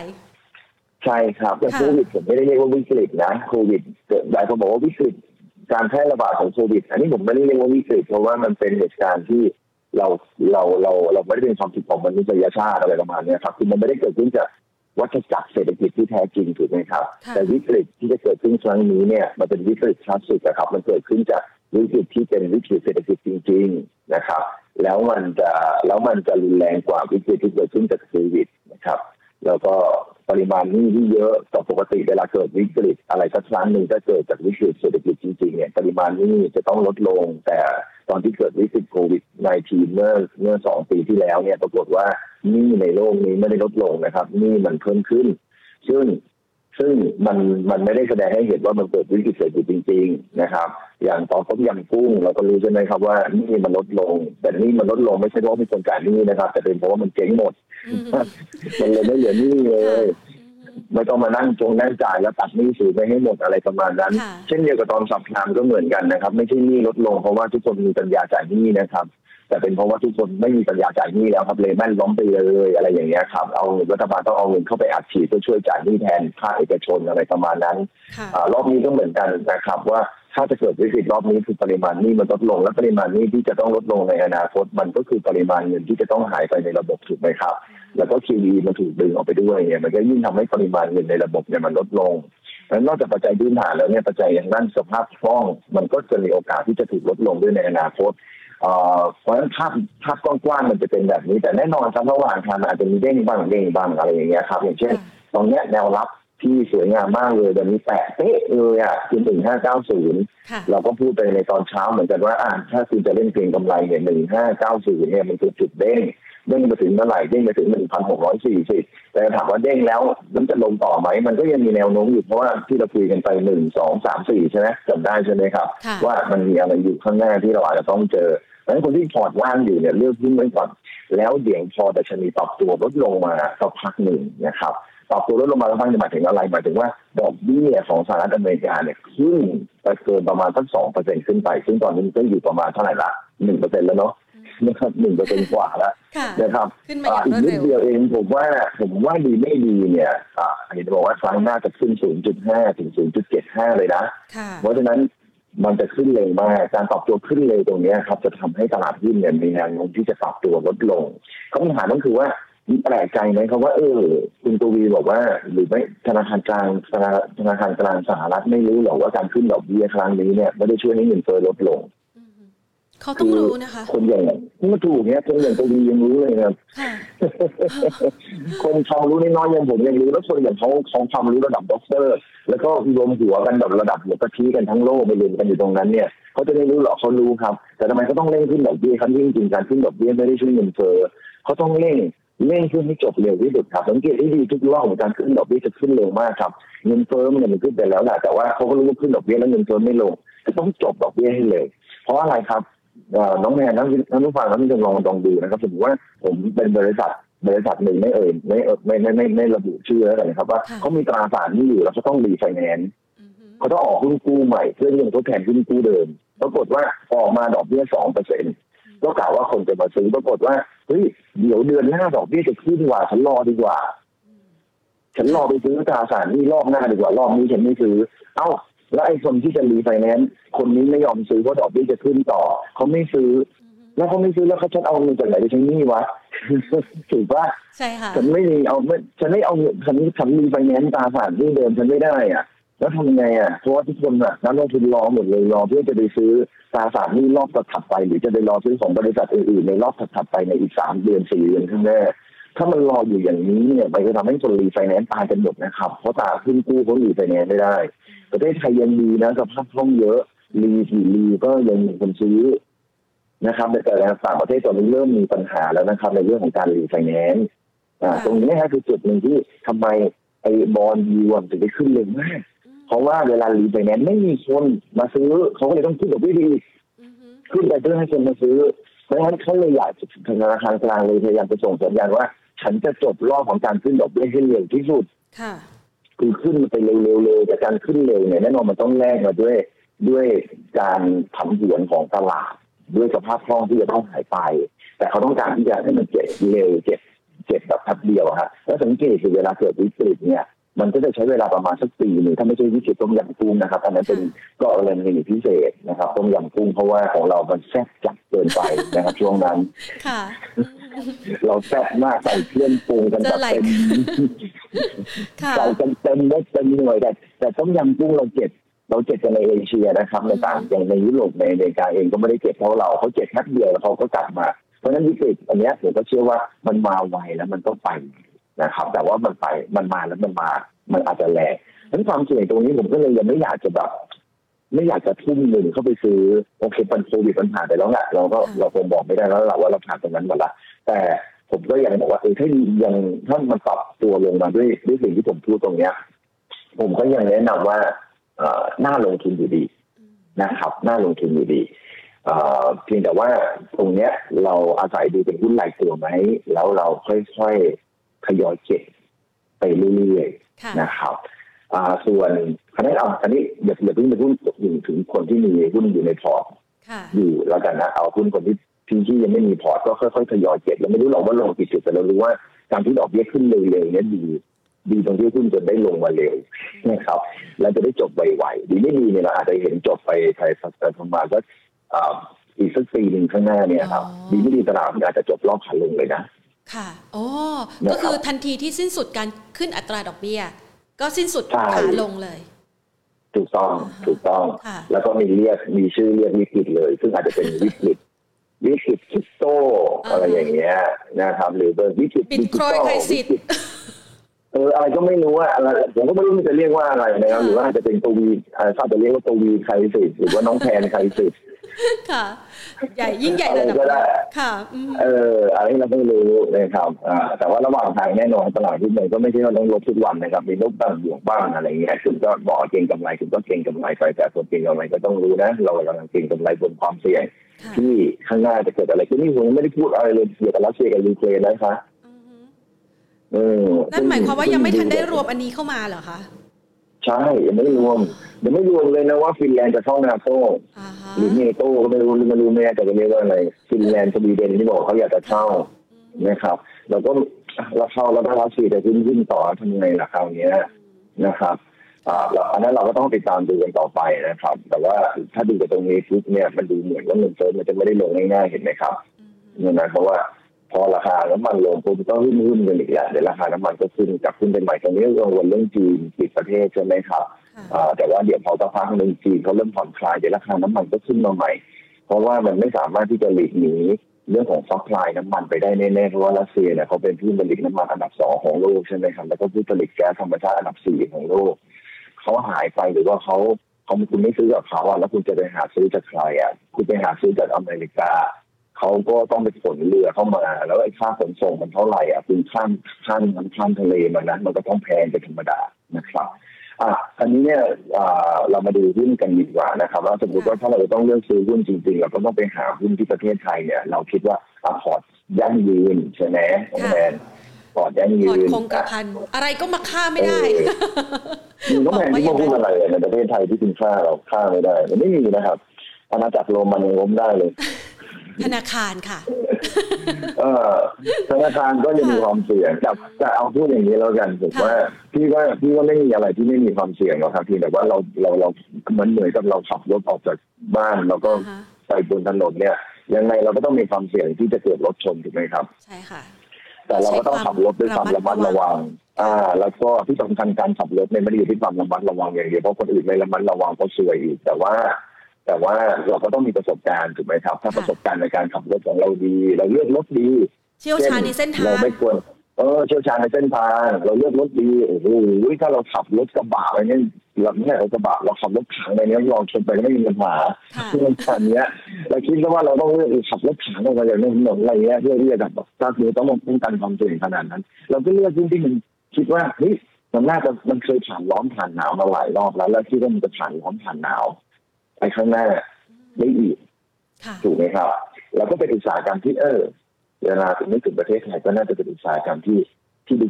ใช่ครับแต่โควิดผมไม่ได้เรียกว่าวิกฤตนะโควิดหลายคนบอกว่าวิกฤตการแพร่ระบาดของโควิดอันนี้ผมไม่ได้เรียกว่าวิกฤตเพราะว่ามันเป็นเหตุการณ์ที่เราไม่ได้เป็นความผิดของมนุษยชาติอะไรประมาณนี้ครับคือมันไม่ได้เกิดขึ้นจากวัฏจักรเศรษฐกิจที่แท้จริงถูกไหมครับแต่วิกฤตที่จะเกิดขึ้นครั้งนี้เนี่ยมันเป็นวิกฤตคลาสสิกนะครับมันเกิดขึ้นจากวิกฤตที่เป็นวิกฤตเศรษฐกิจจริงๆนะครับแล้วมันจะรุนแรงกว่าวิกฤตที่เกิดขึ้นจากโควิดนะครับแล้วก็ปริมาณหนี้ที่เยอะต่อปกติเวลาเกิดวิกฤตอะไรสักครั้งหนึ่งถ้าเกิดจากวิกฤตเศรษฐกิจจริงๆเนี่ยปริมาณหนี้จะต้องลดลงแต่ตอนที่เกิดวิกฤตโควิด-19 เมื่อ2ปีที่แล้วเนี่ยปรากฏว่าหนี้ในโลกนี้ไม่ได้ลดลงนะครับหนี้มันเพิ่มขึ้นซึ่งมันไม่ได้แสดงให้เห็นว่ามันเกิดวิกฤตเศรษฐกิจจริงๆนะครับอย่างตอนต้มยำกุ้งเราก็รู้ใช่ไหมครับว่าหนี้มันลดลงแต่หนี้มันลดลงไม่ใช่เพราะมีคนจ่ายหนี้นะครับแต่เป็นเพราะว่ามันเจ๊งหมดมันเลยไม่เหลือหนี้เลยไม่ต้องมานั่งจงนั่งจ่ายแล้วตัดหนี้สูญไปให้หมดอะไรประมาณนั้นเช่นเดียวกับตอนสับพลังก็เหมือนกันนะครับไม่ใช่หนี้ลดลงเพราะว่าทุกคนมีปัญญาจ่ายหนี้นะครับแต่เป็นเพราะว่าทุกคนไม่มีปัญญาจ่ายหนี้แล้วครับเลยแม่นล้มไปเลยอะไรอย่างเงี้ยครับเอารัฐบาลต้องเอาเงินเข้าไปอัดฉีดเพื่อช่วยจ่ายหนี้แทนภาคเอกชนอะไรประมาณนั้นรอบนี้ก็เหมือนกันนะครับว่าถ้าจะเกิดวิกฤตรอบนี้คือปริมาณหนี้มันลดลงและปริมาณหนี้ที่จะต้องลดลงในอนาคตมันก็คือปริมาณเงินที่จะต้องหายไปในระบบถูกไหมครับแล้วก็ QE มันถูกดึงออกไปด้วยเนี่ยมันก็ยิ่งทำให้ปริมาณเงินในระบบเนี่ยมันลดลงแล้วนอกจากปัจจัยพื้นฐานแล้วเนี่ยปัจจัยอย่างด้านสภาพคล่องมันก็จะมีโอกาสที่จะถูกลดลงด้วยในอนาคตเพราะฉะนั้นภาพกว้างๆมันจะเป็นแบบนี้แต่แน่นอนครับระหว่างทางอาจจะมีเด้งบ้างอะไรอย่างเงี้ยครับอย่างเช่นตรงเนี้ยแนวรับที่สวยงามมากเลยวันนี้แปะเป๊ะเลยอ่ะคือ1590เราก็พูดไปในตอนเช้าเหมือนกันว่าถ้าคุณจะเล่นเก็งกำไรเนี่ย1590เนี่ยมันคือจุดเด้งมาถึงเมื่อไหร่เด้งมาถึง 1,640 แต่ถามว่าเด้งแล้วมันจะลงต่อไหมมันก็ยังมีแนวโน้มอยู่เพราะว่าที่เราคุยกันไป1 2 3 4ใช่ไหมจำได้ใช่ไหมครับว่ามันมีอะไรอยู่ข้างหน้าที่เราอาจจะต้องเจอเพราะฉะนั้นคนที่พอร์ตว่างอยู่เนี่ยเลือกหุ้นไว้ก่อนแล้วเดี๋ยวพอดัชนีปรับตัวลดลงมาสักพักหนึ่งนะครับปรับตัวลดลงมาแล้วหมายถึงอะไรหมายถึงว่าดอกเบี้ยของสหรัฐอเมริกาเนี่ยขึ้นไปเกินประมาณสัก 2% ขึ้นไปซึ่งตอนนี้ก็อยู่ประมาณเท่าไหร่ละ 1% แล้วเนาะนะครับ 1% กว่าแล้วนะครับอีกนิดเดียวเองผมว่าดีไม่ดีเนี่ยอันนี้จะบอกว่าครั้งหน้าจะขึ้น 0.5 ถึง 0.75 เลยนะเพราะฉะนั้นมันจะขึ้นเร็วมากการปรับตัวขึ้นเร็วตรงนี้ครับจะทำให้ตลาดหุ้นเนี่ยมีแนวโน้มที่จะปรับตัวลดลงคำถามก็คือว่าแปลกใจไหมครับว่าคุณกวีบอกว่าหรือไม่ธนาคารกลางสหรัฐไม่รู้หรอกว่าการขึ้นดอกเบี้ยครั้งนี้เนี่ยไม่ได้ช่วยให้เงินเฟ้อลดลงเขาต้องรู้นะคะคนอย่างนี่มาถูกเนี่ยคนอย่างกวียังรู้เลยครับคนความรู้น้อยอย่างผมยังรู้แล้วคนอย่างเขาความรู้ระดับด็อกเตอร์แล้วก็รวมหัวกันแบบระดับหัวกะทิกันทั้งโลกไปรวมกันอยู่ตรงนั้นเนี่ยเขาจะได้รู้หรอกเขารู้ครับแต่ทำไมเขาต้องเร่งขึ้นดอกเบี้ยครับจริงๆการขึ้นดอกเบี้ยไม่ได้ช่วยเงินเฟ้อเขาต้องเร่งขึ้นให้จบเร็วที่สุดครับสังเกตที่ดีทุกรอบของการขึ้นดอกเบี้ยจะขึ้นเร็วมากครับเงินเฟ้อมันขึ้นไปแล้วแหละแต่ว่าเขาก็รู้ว่าขึ้นดอกเบี้ยแล้วเงินเฟ้อไม่ลงจะต้องจบดอกเบี้ยให้เร็วเพราะอะไรครับน้องแม่น้องผู้ฟังน้องที่จะลองดูนะครับสมมติว่าผมเป็นบริษัทหนึ่งไม่ระบุชื่อแล้วกันนะครับว่าเขามีตราสารนี้อยู่แล้วเขาต้องรีไฟแนนซ์เขาต้องออกหุ้นกู้ใหม่เพื่อที่จะทดแทนหุ้นกู้เดิมปรากฏว่าออกมาดอกเบี้ย 2%ก็กล่าวว่าคนจะมาซื้อปรากฏว่าเฮ้ยเดี๋ยวเดือนหน้าดอกเบี้ยจะขึ้นกว่าฉันรอดีกว่าฉันรอไปซื้อตราสารนี่รอบหน้าดีกว่ารอบนี้ฉันไม่ซื้อแล้วไอ้คนที่จะรีไฟแนนซ์คนนี้ไม่ยอมซื้อเพราะดอกเบี้ยจะขึ้นต่อเขาไม่ซื้อแล้วเขาจะเอาเงินจากไหนไปใช้หนี้วะ ถูกป่ะใช่ค่ะฉันไม่มีไฟแนนซ์ตาฝาดที่เดิมฉันไม่ได้อ่ะแล้วทำยังไงอ่ะเพราะว่าทุกคนน่ะนักลงทุนรอหมดเลยรอเพื่อจะไปซื้อตราสารหนี้รอบถัดไปหรือจะไปรอซื้อของบริษัทอื่นๆในรอบถัดไปในอีก3เดือน4เดือนข้างหน้าถ้ามันรออยู่อย่างนี้เนี่ยมันจะทำให้คนรีไฟแนนซ์ตายกันหมดนะครับเพราะตาขึ้นกู้เขารีไฟแนนซ์ไม่ได้ประเทศไทยยังดีนะสภาพคล่องเยอะรีก็ยังมีคนซื้อนะครับแต่ต่างประเทศตอนนี้เริ่มมีปัญหาแล้วนะครับในเรื่องของการรีไฟแนนซ์ตรงนี้นะคือจุดหนึ่งที่ทำไมไอ้บอนด์ยิวถึงได้ขึ้นเร็วมากเพราะว่าเวลารีไฟแนนซ์ไม่มีคนมาซื้อเขาก็เลยต้องขึ้นดอกเบี้ยดีขึ้นไปเพื่อให้คนมาซื้อเพราะฉะนั้นเขาเลยอยากธนาคารกลางเลยพยายามจะส่งสัญญาณว่าฉันจะจบรอบของการขึ้นดอกเบี้ยให้เร็วที่สุดคือขึ้นไปเร็วๆแต่การขึ้นเร็วเนี่ยแน่นอนมันต้องแลกมาด้วยการผันผวนของตลาดด้วยสภาพคล่องที่จะต้องหายไปแต่เขาต้องการที่จะให้มันเจ็บเร็วเจ็บแบบทับเดียวฮะแล้วสังเกตคือเวลาเกิดวิกฤตเนี่ยมันก็จะใช้เวลาประมาณสักปีนึงถ้าไม่ใช่วิกฤตต้มยำกุ้งนะครับอันนั้นเป็นก็อะไรเงี้ยพิเศษนะครับต้มยำกุ้งเพราะว่าของเรามันแซ่บจัดเกินไปนะครับช่วงนั้นเราแซ่บมากใส่เครื่องปรุงกันแบบเต็มเล็กเต็มหน่วยแต่ต้มยำกุ้งเราเจ็บกันในเอเชียนะครับในต่างอย่างในยุโรปในอเมริกาเองก็ไม่ได้เจ็บเพราะเราเขาเจ็บแค่เดียวแล้วเขาก็กลับมาเพราะฉะนั้นวิกฤตอันนี้ผมก็เชื่อว่ามันมาไวแล้วมันก็ไปนะครับแต่ว่ามันไปมันมาแล้วมันอาจจะแรงนั้นความเสี่ยงตรงนี้ผมก็เลยยังไม่อยากจะแบบไม่อยากจะทุ่มเงินเข้าไปซื้อโอเคปัญหาโควิดปัญหาไปแล้วแหละเราคงบอกไม่ได้แล้วแหละว่าเราผ่านตรงนั้นหมดละแต่ผมก็ยังบอกว่าถ้ามันปรับตัวลงมาด้วยสิ่งที่ผมพูดตรงนี้ผมก็ยังแนะนำว่าน่าลงทุนอยู่ดีนะครับน่าลงทุนอยู่ดีเพียงแต่ว่าตรงเนี้ยเราอาศัยดูเป็นหุ้นรายตัวไหมแล้วเราค่อยๆทยอยเก็บไปเรื่อยๆนะครับส่วนอันนี้อย่าเพิ่งไปหุ้นถึงคนที่มีหุ้นอยู่ในพอร์ตอยู่แล้วกันนะเอาหุ้นคนที่ยังไม่มีพอร์ตก็ค่อยๆทยอยเก็บเราไม่รู้หรอกว่าลงกี่จุดแต่เรารู้ว่าการที่ดอกเบี้ยขึ้นเร็วๆเนี้ยดีตรงที่หุ้นจนได้ลงมาเร็วนะครับแล้วจะได้จบไวๆดีไม่ดีเนี่ยเราอาจจะเห็นจบไปภายสัปดาห์ประมาณว่าอีกสักปีหนึ่งข้างหน้าเนี่ยครับดีไม่ดีตลาดอาจจะจบรอบขาลงเลยนะค่ะอ๋อก็คือทันทีที่สิ้นสุดการขึ้นอัตราดอกเบี้ยก็สิ้นสุดขาลงเลยถูกต้องแล้วก็มีชื่อเรียกวิกฤตเลยซึ่งอาจจะเป็นวิกฤตคริปโตอะไรอย่างเงี้ยนะครับหรือเป็นวิกฤตบิตคอยน์ไคซิสอะไรก็ไม่รู้ว่าอะไรผมก็ไม่รู้จะเรียกว่าอะไรนะครับหรือว่าจะเป็นตัววีถ้าจะเรียกว่าตัววีใครสิหรือว่าน้องแพนใครสิค่ะใหญ่ยิ่งใหญ่ระดับค่ะอะไรเราไม่รู้นะครับแต่ว่าระหว่างทางแน่นอนตลาดที่ไหนก็ไม่ใช่ว่าต้องลบทุกวันนะครับมีลบบ้างบวกบ้างอะไรเงี้ยคุณก็บอกเก็งกำไรคุณก็เก็งกำไรไปแต่คนเก็งกำไรก็ต้องรู้นะเรากำลังเก็งกำไรบนความเสี่ยงที่ข้างหน้าจะเกิดอะไรขึ้นนี่ผมไม่ได้พูดอะไรเลยเกี่ยวกับรัสเซียกับยูเครนนะคะนั่นหมายความว่ายังไม่ทันได้รวมอันนี้เข้ามาเหรอคะใช่ยังไม่รวมเลยนะว่าฟินแลนด์จะเข้านาโต้หรือเนโต้ก็ไม่รู้แม่แต่จะเรียกว่าอะไรฟินแลนด์สวีเดนที่บอกเขาอยากจะเข้านะครับเราก็เข้าแล้วถ้าเราฉีดจะขึ้นต่อทำไงล่ะคราวนี้นะครับอันนั้นเราก็ต้องติดตามดูกันต่อไปนะครับแต่ว่าถ้าดูจากตรงนี้ทุกเนี่ยมันดูเหมือนว่าเงินเฟ้อมันจะไม่ได้ลงง่ายๆเห็นไหมครับนั่นนะเพราะว่าพอราคาน้ำมันลงปุ๊บก็หุ้นกันอีกอย่างเดี๋ยวราคาน้ำมันก็ขึ้นกับขึ้นเป็นใหม่ตรงนี้กังวลเรื่องจีนปิดประเทศใช่ไหมครับแต่ว่าเดี๋ยวพอสักพักนึงจีนเขาเริ่มผ่อนคลายเดี๋ยวราคาน้ำมันก็ขึ้นมาใหม่เพราะว่ามันไม่สามารถที่จะหลีกหนีเรื่องของซัพพลายน้ำมันไปได้แน่ๆเพราะว่ารัสเซียเนี่ยเขาเป็นผู้ผลิตน้ำมันอันดับ2ของโลกใช่ไหมครับแล้วก็ผู้ผลิตแก๊สธรรมชาติอันดับ4ของโลกเขาหายไปหรือว่าเขาคุณไม่ซื้อกับเขาแล้วคุณจะไปหาซื้อจากใครคุณไปหาซื้อจากอเมริกาเขาก็ต้องไปขนเรือเข้ามาแล้วไอ้ค่าขนส่งมันเท่าไหร่คุณข้ามทะเลมานะมันก็ต้องแพงเป็นธรรมดานะครับอันนี้เนี่ยเรามาดูหุ้นกันดีกว่านะครับว่าสมมติว่าถ้าเราต้องเลือกซื้อหุ้นจริงๆเราก็ต้องไปหาหุ้นที่ประเทศไทยเนี่ยเราคิดว่าพอร์ตยั่งยืนใช่ไหมของแมนพอร์ตยั่งยืนพอร์ตคงกระพันอะไรก็มาฆ่าไม่ได้คุณก็แมนที่มาพูดอะไรในประเทศไทยที่คุณฆ่าเราฆ่าไม่ได้มันไม่มีนะครับอาณาจักรโรมันยังล้มได้เลยธนาคารค่ะธนาคารก็ยังมีความเสี่ยงแต่เอาพูดอย่างนี้แล้วกันผมว่าพี่ว่าไม่มีอะไรที่ไม่มีความเสี่ยงหรอกครับพี่แต่ว่าเรามันเหนื่อยกับเราขับรถออกจากบ้านแล้วก็ไปบนถนนเนี่ย ยังไงเราก็ต้องมีความเสี่ยงที่จะเกิดรถชนถูกไหมครับใช่ค่ะแต่เราก็ต้องขับรถด้วยความระมัดระวังแล้วก็ที่สำคัญการขับรถเนี่ยไม่ได้อยู่ที่ความระมัดระวังอย่างเดียวเพราะคนอื่นไม่ระมัดระวังก็ซวยอีกแต่ว่าเราก็ต้องมีประสบการณ์ถูกไหมครับถ้าประสบการณ์ในการขับรถของเราดีเราเลือกรถดีเชี่ยวชาญในเส้นทางเราไม่ควรเชี่ยวชาญในเส้นทางเราเลือกรถดีโอ้โหถ้าเราขับรถกระบะไปเนี่ยเราไม่ใช่รถกระบะเราขับรถถังไปเนี่ยลองชนไปไม่มีปัญหาที่มันขันเนี้ยเราคิดว่าเราต้องเลือกขับรถถังอะไรอย่างนี้อะไรเงี้ยเพื่อที่จะแบบถ้าคือต้องป้องกันความเสี่ยงขนาดนั้นเราก็เลือกที่มันคิดว่าเฮ้ยมันน่าจะมันเคยผ่านร้อนผ่านหนาวมาหลายรอบแล้วคิดว่ามันจะผ่านร้อนผ่านหนาวไปข้างหน้าได้อีกถูกไหมครับเราก็เป็นอุตสาหกรรมที่เวลาถึงนึกถึงประเทศไทยก็น่าจะเป็นอุตสาหกรรมที่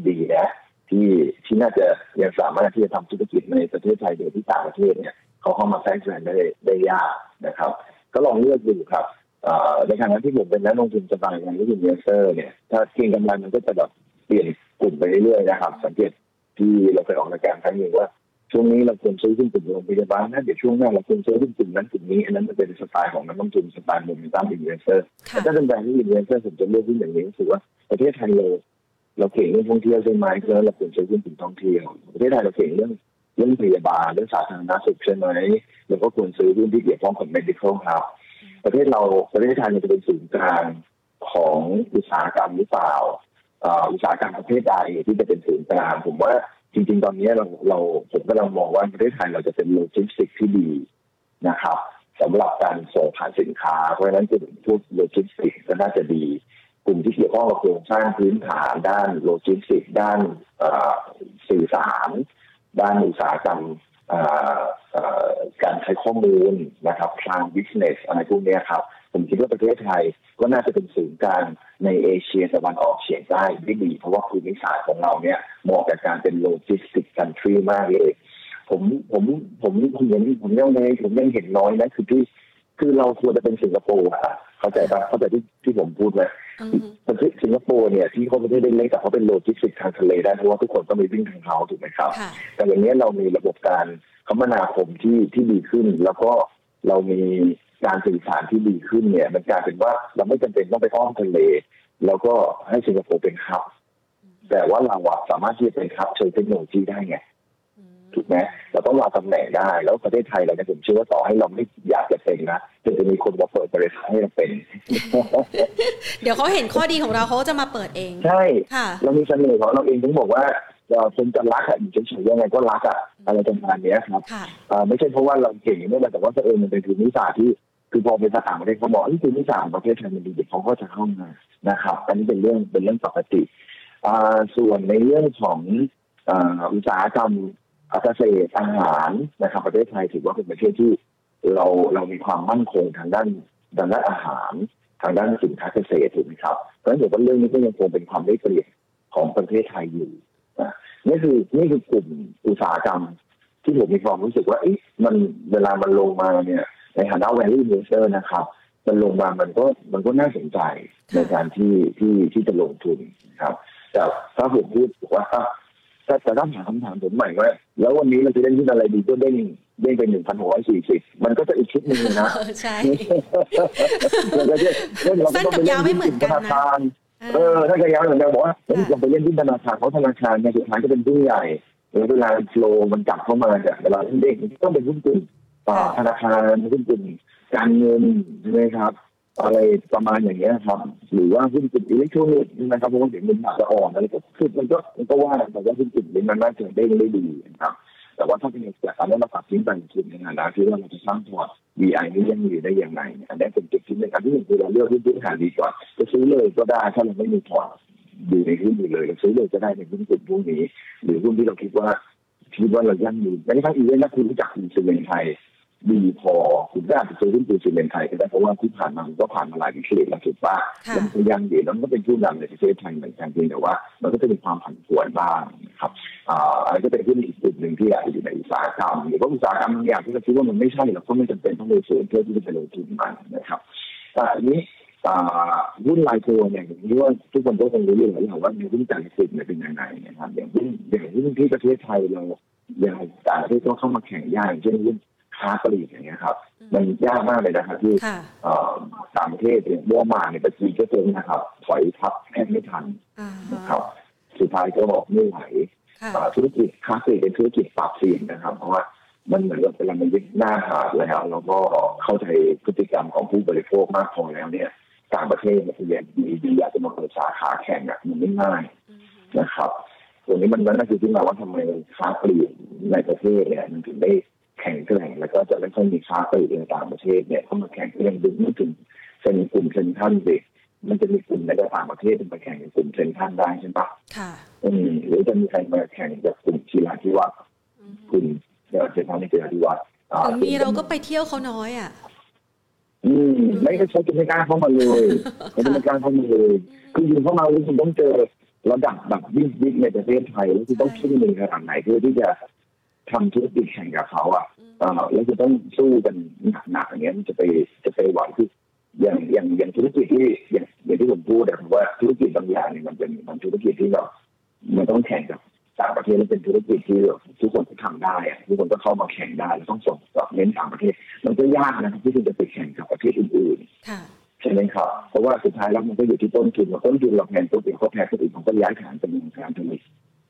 ดีนะที่น่าจะยังสามารถที่จะทำธุรกิจในประเทศไทยโดยที่ต่างประเทศเนี่ยเขาเข้ามาแทรกแซงได้ยากนะครับก็ลองเลือกดูครับในขณะที่ผมเป็นนักลงทุนสบายงานที่เป็นเมเซอร์เนี่ยถ้าเก็งกำไรมันก็จะแบบเปลี่ยนกลุ่มไปเรื่อยๆนะครับสังเกตที่เราไปออกรายการครั้งหนึ่งว่าช่วงนี้เราควรซื้อหุ้นกลุ่มโรงพยาบาลนะเดี๋ยวช่วงหน้าเราควรซื้อหุ้นกลุ่มนั้นกลุ่มนี้อันนั้นมันเป็นสไตล์ของนักลงทุนสไตล์โมเมนตัมอินเวสเตอร์แต่ถ้าเป็นแบรนด์ที่อินเวสเตอร์ผมจะเลือกหุ้นอย่างนี้รู้สึกว่าประเทศไทยเราเก่งเรื่องท่องเที่ยวใช่ไหมแล้วเราควรซื้อหุ้นกลุ่มท่องเที่ยวประเทศไทยเราเก่งเรื่องพยาบาลเรื่องสาธารณสุขใช่ไหมเราก็ควรซื้อหุ้นที่เกี่ยวข้องกับ medical ครับประเทศไทยมันจะเป็นศูนย์กลางของอุตสาหกรรมหรือเปล่าอุตสาหกรรมประเภทใดที่จะเป็นศูนย์กลางผมว่าจริงๆตอนนี้ผมก็มองว่าประเทศไทยเราจะเป็นโลจิสติกที่ดีนะครับสำหรับการส่งผ่านสินค้าเพราะฉะนั้นกลุ่มพวกโลจิสติกก็น่าจะดีกลุ่มที่เกี่ยวข้องกับโครงสร้างพื้นฐานด้านโลจิสติกด้านสื่อสารด้านอุตสาหกรรมการใช้ข้อมูลนะครับทางบิสเนสอะไรพวกนี้ครับผมคิดว่าประเทศไทยก็น่าจะเป็นศูนย์กลางในเอเชียตะวันออกเฉียงใต้ได้ดีเพราะว่าภูมิศาสตร์ของเราเนี่ยเหมาะกับการเป็นโลจิสติกคันทรีมากเลยผมยังเห็นน้อยนะคือเราควรจะเป็นสิงคโปร์ค่ะเข้าใจที่ผมพูดไหมสิงคโปร์เนี่ยที่เขาไม่ได้เล็กแต่เขาเป็นโลจิสติกทางทะเลได้เพราะว่าทุกคนก็มีวิ่งทางเท้าถูกไหมครับแต่อย่างนี้เรามีระบบการคมนาคมที่ดีขึ้นแล้วก็เรามีการสื่อสารที่ดีขึ้นเนี่ยมันกลายเป็นว่าเราไม่จำเป็นต้องไปอ้อมทะเลแล้วก็ให้สิงคโปร์เป็นฮับแต่ว่าเราสามารถที่จะเป็นฮับเชิงเทคโนโลยีได้ไงถูกไหมเราต้องวางตำแหน่งได้แล้วประเทศไทยเราเนี่ยผมเชื่อว่าต่อให้เราไม่อยากจะเป็นนะจะมีคนมาเปิดบริษัทให้เราเป็นเดี๋ยวเขาเห็นข้อดีของเราเขาจะมาเปิดเองใช่เรามีเสน่ห์ของเราเองถึงบอกว่าคนจะรักอ่ะอยู่เฉยๆยังไงก็รักอ่ะอะไรประมาณนี้ครับไม่ใช่เพราะว่าเราเก่งไม่ได้แต่ว่าเออมันเป็นภูมิศาสตร์ที่คือพอเป็นสถานประเทศเขาบอกนี่คือนิสัยประเทศไทยมันดีเด็กเขาก็จะเข้ามานะครับอันนี้เป็นเรื่องปกติส่วนในเรื่องของอุตสาหกรรมเกษตรอาหารนะครับประเทศไทยถือว่าเป็นประเทศที่เรามีความมั่นคงทางด้านอาหารทางด้านสินค้าเกษตรถูกไหมครับเพราะฉะนั้นเรื่องนี้ก็ยังคงเป็นความได้เปรียบของประเทศไทยอยู่นี่คือกลุ่มอุตสาหกรรมที่ผมมีความรู้สึกว่ามันเวลามันลงมาเนี่ยในฐานะ value investor นะครับมันลงมามันก็น่าสนใจในการที่จะลงทุนครับแต่ถ้าผมพูดว่าถ้าต้องหาคำถามผมใหม่ว่าแล้ววันนี้เราจะเล่นที่อะไรดีก็เด้งไป 1,640 มันก็จะอีกชุดนึงนะใช่สั้นกับยาวไม่เหมือนกันนะถ้าจะยาวเหมือนกันบอกว่าเราไปเล่นที่ธนาคารเพราะธนาคารเนี่ยสุดท้ายก็เป็นผู้ใหญ่เวลาโฟลว์มันกลับเข้ามาจากเวลาเด้งต้องเป็นผู้ตื่นธนาคารหุ้นกลุ่มการเงินใช่ไหมครับอะไรประมาณอย่างเงี้ยครับหรือว่าหุ้นกลุ่มอิเล็กทรอนิกส์นะครับเพราะว่าเดี๋ยวมันอาจจะอ่อนอะไรก็คือมันก็ว่าแต่ว่าหุ้นกลุ่มนี้มันน่าจะได้ดีนะครับแต่ว่าถ้าเป็นจากการนั้นมาปรับทิ้งไปทิ้งในฐานะที่ว่าเราจะสร้างพอร์ต VI นี้ยังอยู่ได้อย่างไรอันนี้เป็นจุดที่หนึ่งอันที่หนึ่งคือเราเลือกหุ้นพื้นฐานดีก่อนจะซื้อเลยก็ได้ถ้าเราไม่มีพอร์ตดูในหุ้นอยู่เลยเราซื้อเลยจะได้ในหุ้นกลุ่มพวกนี้หรือหุ้นที่เราคิดว่าเรายั่งยืนไม่ใช่ครับอีเวนต์นะคุณรู้จักคุณซีเมนต์ไทยดีพอคุณก็อาจจะซื้อหุ้นคุณซีเมนต์ไทยก็ได้เพราะว่าที่ผ่านมามันก็ผ่านมาหลายปีแล้วถูกป่ะแล้วมันยั่งยืนแล้วมันก็เป็นผู้นำในประเทศไทยเหมือนกันจริงแต่ว่ามันก็จะมีความผันผวนบ้างนะครับอะไรก็เป็นหุ้นอีกกลุ่มหนึ่งที่อาจจะอยู่ในอุตสาหกรรมหรือว่าอุตสาหกรรมบางอย่างที่เราคิดว่ามันไม่ใช่เราก็ไม่จำเป็นต้องลงทุนเพื่อที่จะไปลงทุนมันนะครับแต่อันนี้หุ้นรายตัวอย่างที่ว่าทุกคนก็คงรู้อยู่แล้วว่าหุ้นจากสิบเนี่ยเป็นยังไงนะครับอย่างหุ้นที่ประเทศไทยเราอย่างต่างประเทศก็เข้ามาแข่งยากเช่นหุ้นค้าปลีกอย่างเงี้ยครับมันยากมากเลยนะครับที่ ต่างประเทศเนี่ยเมื่อมาในประเทศก็เจอนะครับถอยทับแทบไม่ทันนะครับสุดท้ายก็บอกไม่ไหวธุรกิจค้าปลีกเป็นธุรกิจปรับเปลี่ยนนะครับเพราะว่ามันเหมือนกับเป็นอะไรมันยึดหน้าขาดแล้วแล้วก็เข้าใจพฤติกรรมของผู้บริโภคมากพอแล้วเนี่ยต่างประเทศมันยังดีอยากจะมาเปิดสาขาแข่งมันไม่ง่ายนะครับตรงนี้มันน่าจะที่มาว่าทำไมค้าปลีกในประเทศเนี่ยมันถึงได้แข่งแกร่งแล้วก็จะไม่ค่อยมีค้าปลีกในต่างประเทศเนี่ยเข้ามาแข่งแกร่งดึงไม่ถึงเซ็นกลุ่มเซ็นท่านเด็กมันจะมีกลุ่มในต่างประเทศเป็นไปแข่งกับกลุ่มเซ็นท่านได้ใช่ปะค่ะหรือจะมีใครมาแข่งกับกลุ่มกีฬาที่ว่ากลุ่มเซ็นท่านในกีฬาที่ว่าตรงนี้เราก็ไปเที่ยวเขาน้อยอ่ะไม่ได้ใช้กิจการเข้ามาเลยกิจการเข้ามาเลยคืออยู่เข้ามาแล้วคุณต้องเจอระดับแบบบิ๊กในประเทศไทยแล้วคุณต้องขึ้นไปขนาดไหนเพื่อที่จะทำธุรกิจแข่งกับเขาอ่ะแล้วจะต้องสู้กันหนักๆอย่างเงี้ยมันจะไปไหวคืออย่างธุรกิจที่อย่างที่ผมพูดแต่ว่าธุรกิจบางอย่างเนี่ยมันเป็นธุรกิจที่แบบมันต้องแข่งกับต่างประเทศแล้วเป็นธุรกิจที่ทุกคนก็ทำได้อ่ะทุกคนก็เข้ามาแข่งได้แล้วต้องส่งต่อเน้นต่างประเทศมันก็ยากนะครับที่คุณจะไปแข่งกับประเทศอื่นๆใช่ไหมครับเพราะว่าสุดท้ายแล้วมันก็อยู่ที่ต้นทุนว่าต้นทุนเราแพงตัวเองเขาแพงตัวอื่นเขาก็ย้ายฐานจำนวนการผลิต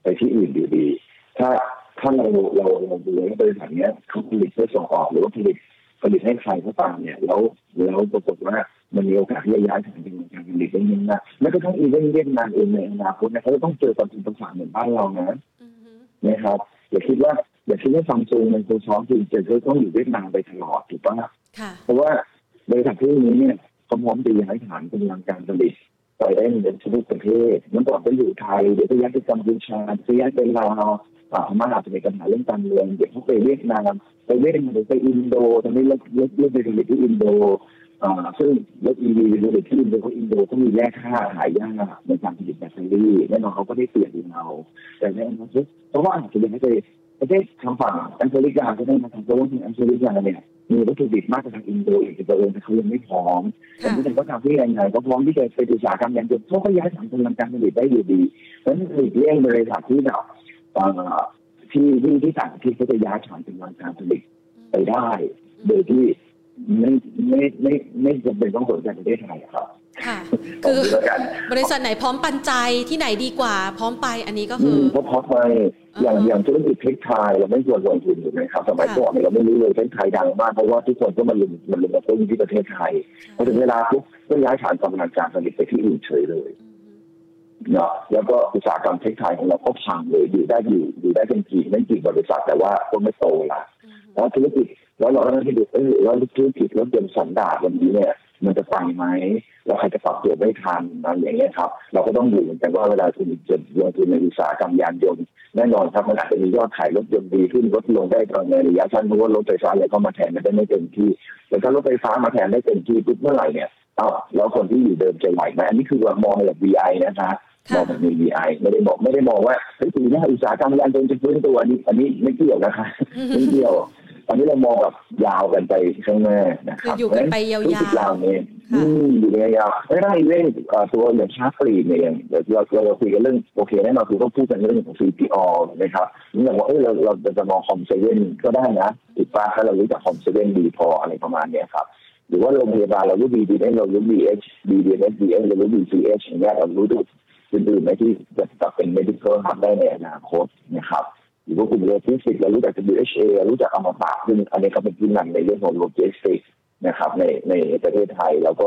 ไปที่อื่นอยู่ดีถ้าเราดูในบริษัทเนี้ยเขาผลิตเพื่อส่งออกหรือว่าผลิตให้ใครก็ตามเนี่ยแล้วปรากฏว่ามันมีโอกาสที่จะย้ายฐานจำนวนการผลิตได้เยอะมากแล้วก็ทั้งอีเวนต์เวียดนามเองในอนาคตนะเขาจะต้องเจอความผิดปกติเหมือนบ้านเรานะนะครับอย่าคิดว่าซัมซุงในโซช้อมที่จะต้องอยู่เวียดนามไปตลอดถูกป่ะเพราะว่าบริษัทพวกนี้เนี่ยเขาพร้อมจะย้ายฐานกำลังการผลิตไปได้ในทุกประเทศมันก่อนไปอยู่ไทยเดี๋ยวจะย้ายไปกัมพูชาจะย้ายไปลาวพม่าอาจจะมีปัญหาเรื่องการเมืองเดี๋ยวเขาไปเวียดนามไปเวียดนามไปอินโดตอนนี้เลิกไปผลิตที่อินโดซึ่งเลิกอีวีไปผลิตที่อินโดเพราะอินโดก็มีแร่ธาตุหายากในการผลิตแบตเตอรี่แน่นอนเขาก็ได้เปลี่ยนเราแต่ในอนาคตเพราะว่าอาจจะเป็นประเทศทางฝั่งแอฟริกาก็ได้มาทางตะวันตกแอฟริกาเนี่ยมีวัตถุดิบมากกว่าทางอินโดอีกแต่เองเขายังไม่พร้อมแต่ที่ไหนก็ทำที่ไหนไหนก็พร้อมที่จะไปศึกษาการยังเดิมเขาก็ย้ายฐานกำลังการผลิตได้อยู่ดีเพราะนั่นคือเรื่องบริษัทที่เราที่ต่างประเทศก็จะย้ายฐานกำลังการผลิตไปได้โดยที่ไม่จำเป็นต้องสนใจประเทศไทยครับค่ะคือบริษัทไหนพร้อมปันใจที่ไหนดีกว่าพร้อมไปอันนี้ก็คือเพราะพร้อมไปอย่างธุรกิจเทคไทยเราไม่ควรลงทุนถูกไหมครับสมัยก่อนเราไม่รู้เลยเทคไทยดังมากเพราะว่าทุกคนก็มันลงมาเพิ่มที่ประเทศไทยพอถึงเวลาปุ๊บก็ย้ายฐานกำลังการผลิตไปที่อื่นเฉยเลยนะแล้วก็อุตสาหกรรมเทคไทยของเราก็พังเลยอยู่ได้เป็นกี่ไม่กี่บริษัทแต่ว่าก็ไม่โตละแล้วธุรกิจแล้วเราก็ต้องคิดดูแล้วธุรกิจรถยนต์สันดาปวันนี้เนี่ยมันจะไปไหมเราใครจะปรับตัวไม่ทันอะไรอย่างเงี้ยครับเราก็ต้องดูเหมือนกันว่าเวลาทุนในอุตสาหกรรมยานยนต์แน่นอนครับมันอาจจะมียอดขายรถยนต์ดีขึ้นลดลงได้ตอนในระยะสั้นเพราะว่ารถไฟฟ้าอะไรก็มาแทนได้ไม่เต็มที่แต่ถ้ารถไฟฟ้ามาแทนได้เต็มที่ปุ๊บเมื่อไหร่เนี่ยแล้วคนที่อยู่เดิมจะไหวไหมอันนี้คือเรามองแบบ VI นะคะมองแบบมี VI ไม่ได้มองว่าเฮ้ยปีหน้าอุตสาหกรรมยานยนต์จะฟื้นตัวอันนี้ไม่เกี่ยวนะคะไม่เกี่ยวตอนนี้เรามองแบบยาวกันไปข้างหน้านะครับอยู่กันไปยาวๆอยู่กันยาวไม่ได้เรื่องตัวอย่างชาร์ปรีเนี่ยอย่างเราคุยกันเรื่องโอเคแน่นอนคือต้องพูดกันเรื่องของ CPO นะครับนี่อย่างว่าเราจะมองคอมเซเว่นก็ได้นะอีกป้าถ้าเรารู้จักคอมเซเว่นดีพออะไรประมาณนี้ครับหรือว่าโรงพยาบาลเรารู้ BDN เรารู้ BH BDN BN เรารู้ BCH อย่างเงี้ยเรารู้ดูอื่นๆไหมที่จะตัดเป็น medical ทำได้ในอนาคตนะครับหรือว่ากลุ่มโลจิสติกเรารู้จัก WHA รู้จักอมตะซึ่งอันนี้ก็เป็นผู้นำในเรื่องของโลจิสติกนะครับในประเทศไทยแล้วก็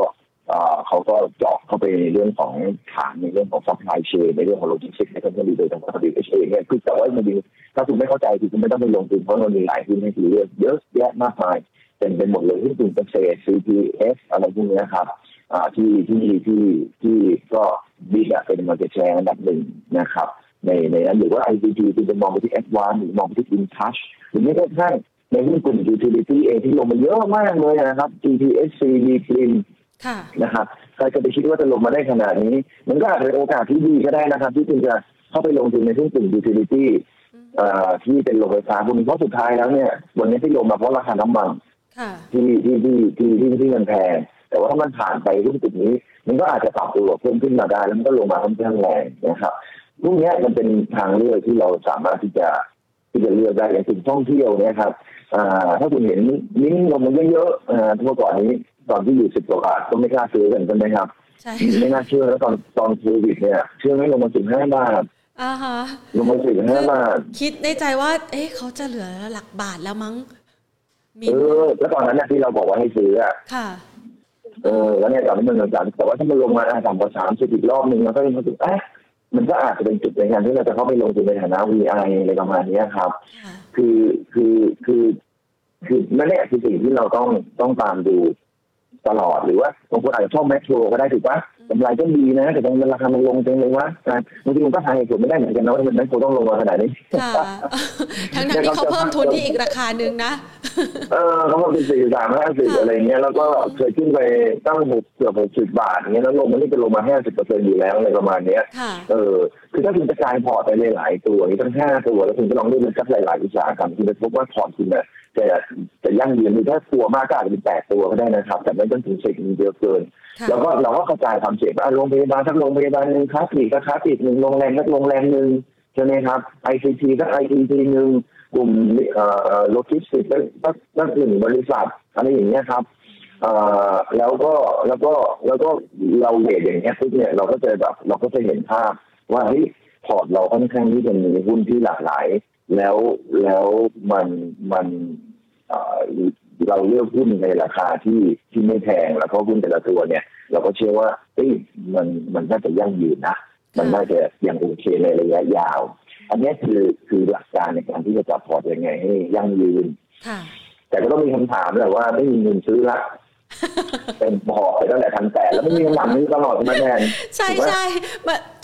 เขาก็เจาะเข้าไปในเรื่องของฐานในเรื่องของซัพพลายเชนในเรื่องของโลจิสติกในเรื่องของดีเลยทาง WHA เนี่ยคือแต่ว่ามันดีถ้าคุณไม่เข้าใจคุณไม่ต้องไปลงทุนเพราะมันมีหลายที่ให้คุณเลือกเยอะแยะมากมายเป็นหมดเลยที่กลุ่มเกษตร CPF อะไรพวกนี้นะครับที่ก็บิ๊กเป็นมาร์เก็ตแชร์อันดับหนึ่งนะครับในนั้นหรือว่า ICT คุณจะมองไปที่ Advance หรือมองไปที่ InTouch หรือไม่ก็ทั้งในหุ้นกลุ่ม Utility เองที่ลงมาเยอะมากเลยนะครับ GTSC มีกลิ่นนะครับใครจะไปคิดว่าจะลงมาได้ขนาดนี้มันก็อาจจะเป็นโอกาสที่ดีก็ได้นะครับที่คุณจะเข้าไปลงทุนในหุ้นกลุ่ม Utility ที่เป็นโรงไฟฟ้าพวกนี้เพราะสุดท้ายแล้วเนี่ยวันนี้ที่ลงมาเพราะราคาน้ำมันที่มันแพงแต่ว่าถ้ามันผ่านไปหุ้นกลุ่มนี้มันก็อาจจะปรับตัวเพิ่มขึ้นมาได้แล้วมันก็ลงมาค่อนข้างแรงนะครับพวกนี้มันเป็นทางเลือกที่เราสามารถที่จะ ที่จะเลือกได้อย่างกลุ่มท่องเที่ยวนะครับถ้าคุณเห็นนิ้งลงมันเยอะๆเมื่อก่อนนี้ตอนที่อยู่10 กว่าบาทก็ไม่กล้าซื้อกันใช่ไหมครับไม่น่าเชื่อแล้วตอนโควิดเนี่ยเชื่อไหมลงมา15 บาทลงมา15 บาทคิดในใจว่าเอ๊ะเขาจะเหลือหลักบาทแล้วมั้งแล้วตอนนั้นที่เราบอกว่าให้ซื้ออะแล้วเนี่ยตอนนี้มันต่างแต่ว่าถ้ามันลงมาต่ำกว่า30อีกรอบนึงมันก็ยังรู้สึกมันก็อาจจะเป็นจุดในการที่เราจะเข้าไปลงทุนในฐานะ VI อะไรประมาณนี้ครับคือนั่นแหละคือสิ่งที่เราต้องตามดูตลอดหรือว่าบางคนอาจจะชอบแมคโครก็ได้ถูกปะกำไรก็ดีนะแต่ทำไมราคามันลงจังเลยวะบางทีมันก็หาเหตุผลไม่ได้เหมือนกันนะว่าแมคโครต้องลงมาขนาดนี้ทั้งนั้นที่เขาเพิ่มทุนที่อีกราคาหนึ่งนะเขาบอกเป็น43-50อะไรเงี้ยแล้วก็เคยขึ้นไปตั้ง60 เกือบ 60 บาทเงี้ยแล้วลงมันนี่จะลงมา 50% อยู่แล้วอะไรประมาณนี้คือถ้าคุณจะกายพอร์ตไปหลายตัวนี่ทั้ง5 ตัวแล้วคุณก็ลองเลือกสักหลายๆอุตสาหกรรมคุณจะพบว่าพอร์ตคุณเนี่ยจะยั่งยืนมีแค่ตัวมากก็อาจจะเป็น8 ตัวก็ได้นะครับแต่ไม่ต้องถึง10เยอะเกินแล้วก็เราก็กระจายความเสี่ยงว่าโรงพยาบาลสักโรงพยาบาลนึงครับอีกก็ครับอีก1โรงแรมสักโรงแรมนึงใช่มั้ยครับ ICT สัก ICT นึงกลุ่มโลจิสติกส์สัก1บริษัทอะไรอย่างเงี้ยครับแล้วก็เราเวทอย่างเงี้ยทุกเนี่ยเราก็จะแบบเราก็จะเห็นภาพว่าเฮ้ยพอร์ตเราค่อนข้างที่จะมีหุ้นที่หลากหลายแล้วเราเลือกหุ้นในราคาที่ไม่แพงแล้วก็หุ้นแต่ละตัวเนี่ยเราก็เชื่อว่ามันน่าจะยั่งยืนนะมันน่าจะยังโอเคในระยะยาวอันนี้คือหลักการในการที่จะจับพอร์ตยังไงให้ยั่งยืนแต่ก็ต้องมีคำถามแหละว่าไม่มีเงินซื้อละเป็นพอร์ตไปตั้งแต่1,800แล้วไม่มีหลังนี้ตลอดมาแทนใช่ใช่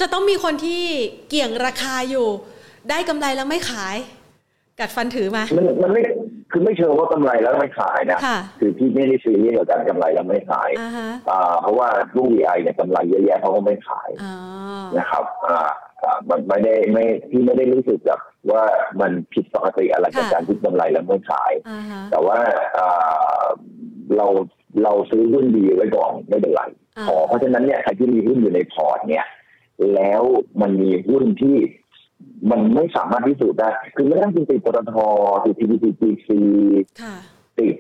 จะต้องมีคนที่เกี่ยงราคาอยู่ได้กำไรแล้วไม่ขายกัดฟันถือมามันไม่คือไม่เชื่อว่ากำไรแล้วไม่ขายนะคือพี่ไม่ได้ซื้อเรื่องการกำไรแล้วไม่ขายเพราะว่าลูก VI เนี่ยกำไรเยอะแยะเขาก็ไม่ขายนะครับมันไม่พี่ไม่ได้รู้สึกแบบว่ามันผิดปกติอะไรกับการที่กำไรแล้วไม่ขายแต่ว่าเราซื้อหุ้นดีไว้ก่อนไม่เป็นไรเพราะฉะนั้นเนี่ยใครที่มีหุ้นอยู่ในพอร์ตเนี่ยแล้วมันมีหุ้นที่มันไม่สามารถพิสูจน์ได้คือไม่ต้องติดปตท.ติด PTT EP ติด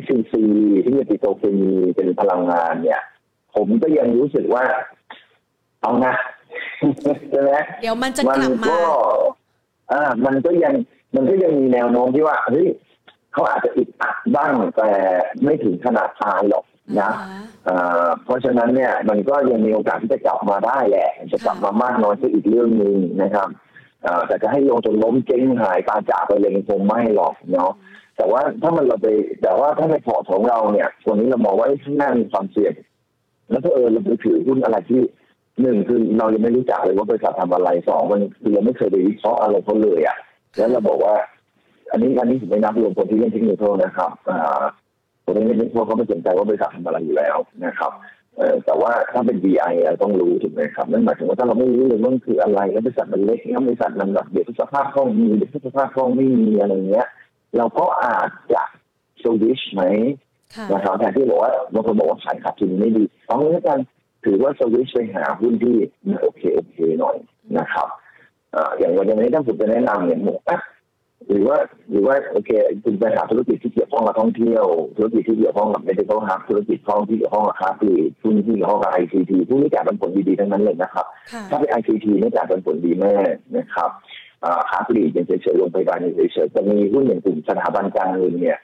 SCB ที่จะติดโตเคมีเป็นพลังงานเนี่ยผมก็ยังรู้สึกว่าเอานะใช่ไหมเดี๋ยวมันจะกลับมามันก็ยังมีแนวโน้มที่ว่าเฮ้ยเขาอาจจะอึดอัดบ้างแต่ไม่ถึงขนาดตายหรอกนะเพราะฉะนั้นเนี่ยมันก็ยังมีโอกาสที่จะกลับมาได้แหละจะกลับมามากน้อยก็อีกเรื่องนึงนะครับแต่จะให้ลงจนล้มเจ๊งหายตาจ่าไปเลยคงไม่หรอกเนาะแต่ว่าถ้ามันเราไปแต่ว่าถ้าในพอร์ตของเราเนี่ยตัวนี้เรามองว่าข้างหน้ามีความเสี่ยงแล้วก็เราไปถือหุ้นอะไรที่1คือเรายังไม่รู้จักเลยว่าบริษัททำอะไร2มันเราไม่เคยไปวิเคราะห์อะไรเขาเลยอ่ะแล้วเราบอกว่าอันนี้ถึงไม่นับรวมคนที่เล่นเทคนิคนะครับตรงนี้พวกเขาไม่สนใจว่าบริษัททำอะไรอยู่แล้วนะครับแต่ว่าถ้าเป็น VI ต้องรู้ถูกไหมครับนั่นหมายถึงว่าถ้าเราไม่รู้เลยว่ามันคืออะไรแล้วบริษัทมันเล็กแล้วบริษัทมันแบบเดี๋ยวสภาพคล่องมีเดี๋ยวสภาพคล่องไม่มีอะไรเงี้ยเราก็อาจจะสวิชไหมนะครับแต่ที่บอกว่าบางคนบอกว่าขายขาดทุนไม่ดีต้องเลือกกันถือว่าสวิชไปหาหุ้นที่โอเคหน่อยนะครับอย่างวันนี้ถ้าผมจะแนะนำเนี่ยหมวกหรือว่าโอเคคุณไปหาธุรกิจที่เกี่ยวข้องกับท่องเที่ยวธุรกิจที่เกี่ยวข้องกับเมดิคอลฮับธุรกิจท่องที่เกี่ยวข้องกับค้าปลีกธุรกิจที่เกี่ยวข้องกับ ICT พวกนี้จ่ายผลดีๆทั้งนั้นเลยนะครับถ้าเป็น ICT เนี่ยจ่ายผลดีแน่นะครับค้าปลีกยังเฉยๆลงไปบ้างยังเฉยๆจะมีหุ้นอย่างกลุ่มสถาบันการเงินเนี่ย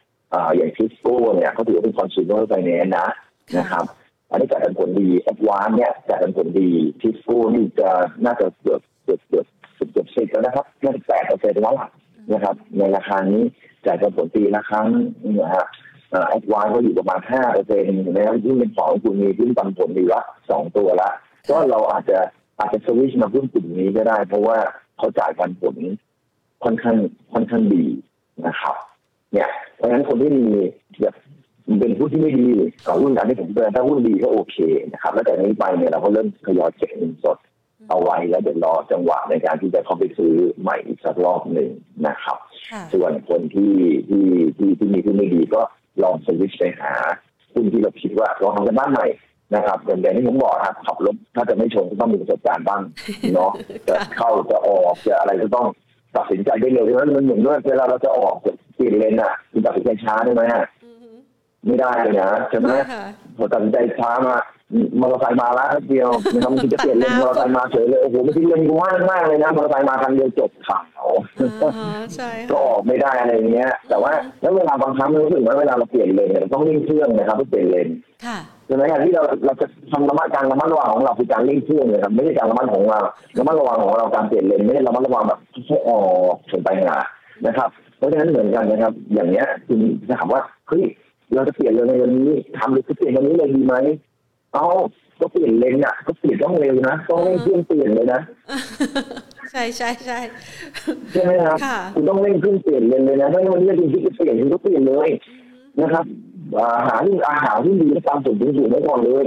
อย่างทิสโก้เนี่ยเขาถือว่าเป็นคอนซูเมอร์ไฟแนนซ์นะครับอันนี้จ่ายผลดี Advance เนี่ยจ่ายผลดีทิสโก้นี่จะน่าจะเกือบเสร็จแล้วนะครับน่าจะ8%แล้วนะครับในราคานี้จ่ายผลปีละครั้งนะฮะแอดวานซ์ก็อยู่ประมาณ 5% อยู่แล้วที่เป็นของคุณมีพื้นปันผลดีละ2 ตัวละก็เราอาจจะสวิตช์มาหุ้นกลุ่มนี้ก็ได้เพราะว่าเขาจ่ายปันผลค่อนข้างดีนะครับเนี่ยเพราะฉะนั้นคนที่มีแบบเป็นหุ้นที่ไม่ดีกับหุ้นการที่ผมเตือนถ้าหุ้นดีก็โอเคนะครับแล้วแต่นี้ไปเนี่ยเราก็เริ่มทยอยเก็บเงินสดเอาไว้แล้วเดี๋ยวรอจังหวะในการที่จะเข้าไปซื้อใหม่อีกสักรอบหนึ่งนะครับส่วนคนที่มีที่ไม่ดีก็ลองสวิตช์ไปหาหุ้นที่เราคิดว่าลองทำกันบ้านใหม่นะครับอย่างที่ผมบอกครับขับรถถ้าจะไม่ชนก็ต้องมีประสบการณ์บ้างเนาะจะเข้าจะออกจะอะไรก็ต้อง ตัดสินใจได้เร็วเพราะมันเหมือนว่าเวลาเราจะออกเปลี่ยนเลนอ่ะคุณตัดสินใจช้าได้ไหมอ่ะไม่ได้เลยนะใช่ไหมผมตัดสินใจช้ามามอเตอร์ไซค์มาแล้วเดียวไม่ต้องคิดจะเปลี่ยนเลนมอเตอร์ไซค์มาเฉยเลยโอ้โหไม่คิดเลนกว้างมากเลยนะมอเตอร์ไซค์มาทางเดียวจบข่าวก็ออกไม่ได้อะไรอย่างเงี้ยแต่ว่าแล้วเวลาบางครั้งรู้สึกว่าเวลาเราเปลี่ยนเลนเราต้องเร่งเครื่องนะครับเพื่อเปลี่ยนเลนดังนั้นการที่เราจะทำระมัดระวังของเราคือการเร่งเครื่องเลยครับไม่ใช่การระมัดระวังของเราการเปลี่ยนเลนไม่ใช่ระมัดระวังแบบแค่ออกเฉยไปหนานะครับเพราะฉะนั้นเหมือนกันนะครับอย่างเงี้ยคุณจะถามว่าเฮ้ยเราจะเปลี่ยนเลนในวันนี้ทำหรือเปลี่ยนวันนี้เลยดีไหมเอาก็เปลี่ยนเลนอ่ะก็เปลี่ยนต้องเร็วนะต้องเร่งเครื่องเปลี่ยนเลยนะใช่ใช่ใช่ใช่ไหมครับคุณต้องเร่งเครื่องเปลี่ยนเลนเลยนะถ้าวันนี้คุณคิดจะเปลี่ยนคุณก็เปลี่ยนเลยนะครับอาหารที่ดีและตามสูตรที่สูตรไม่ก่อนเลย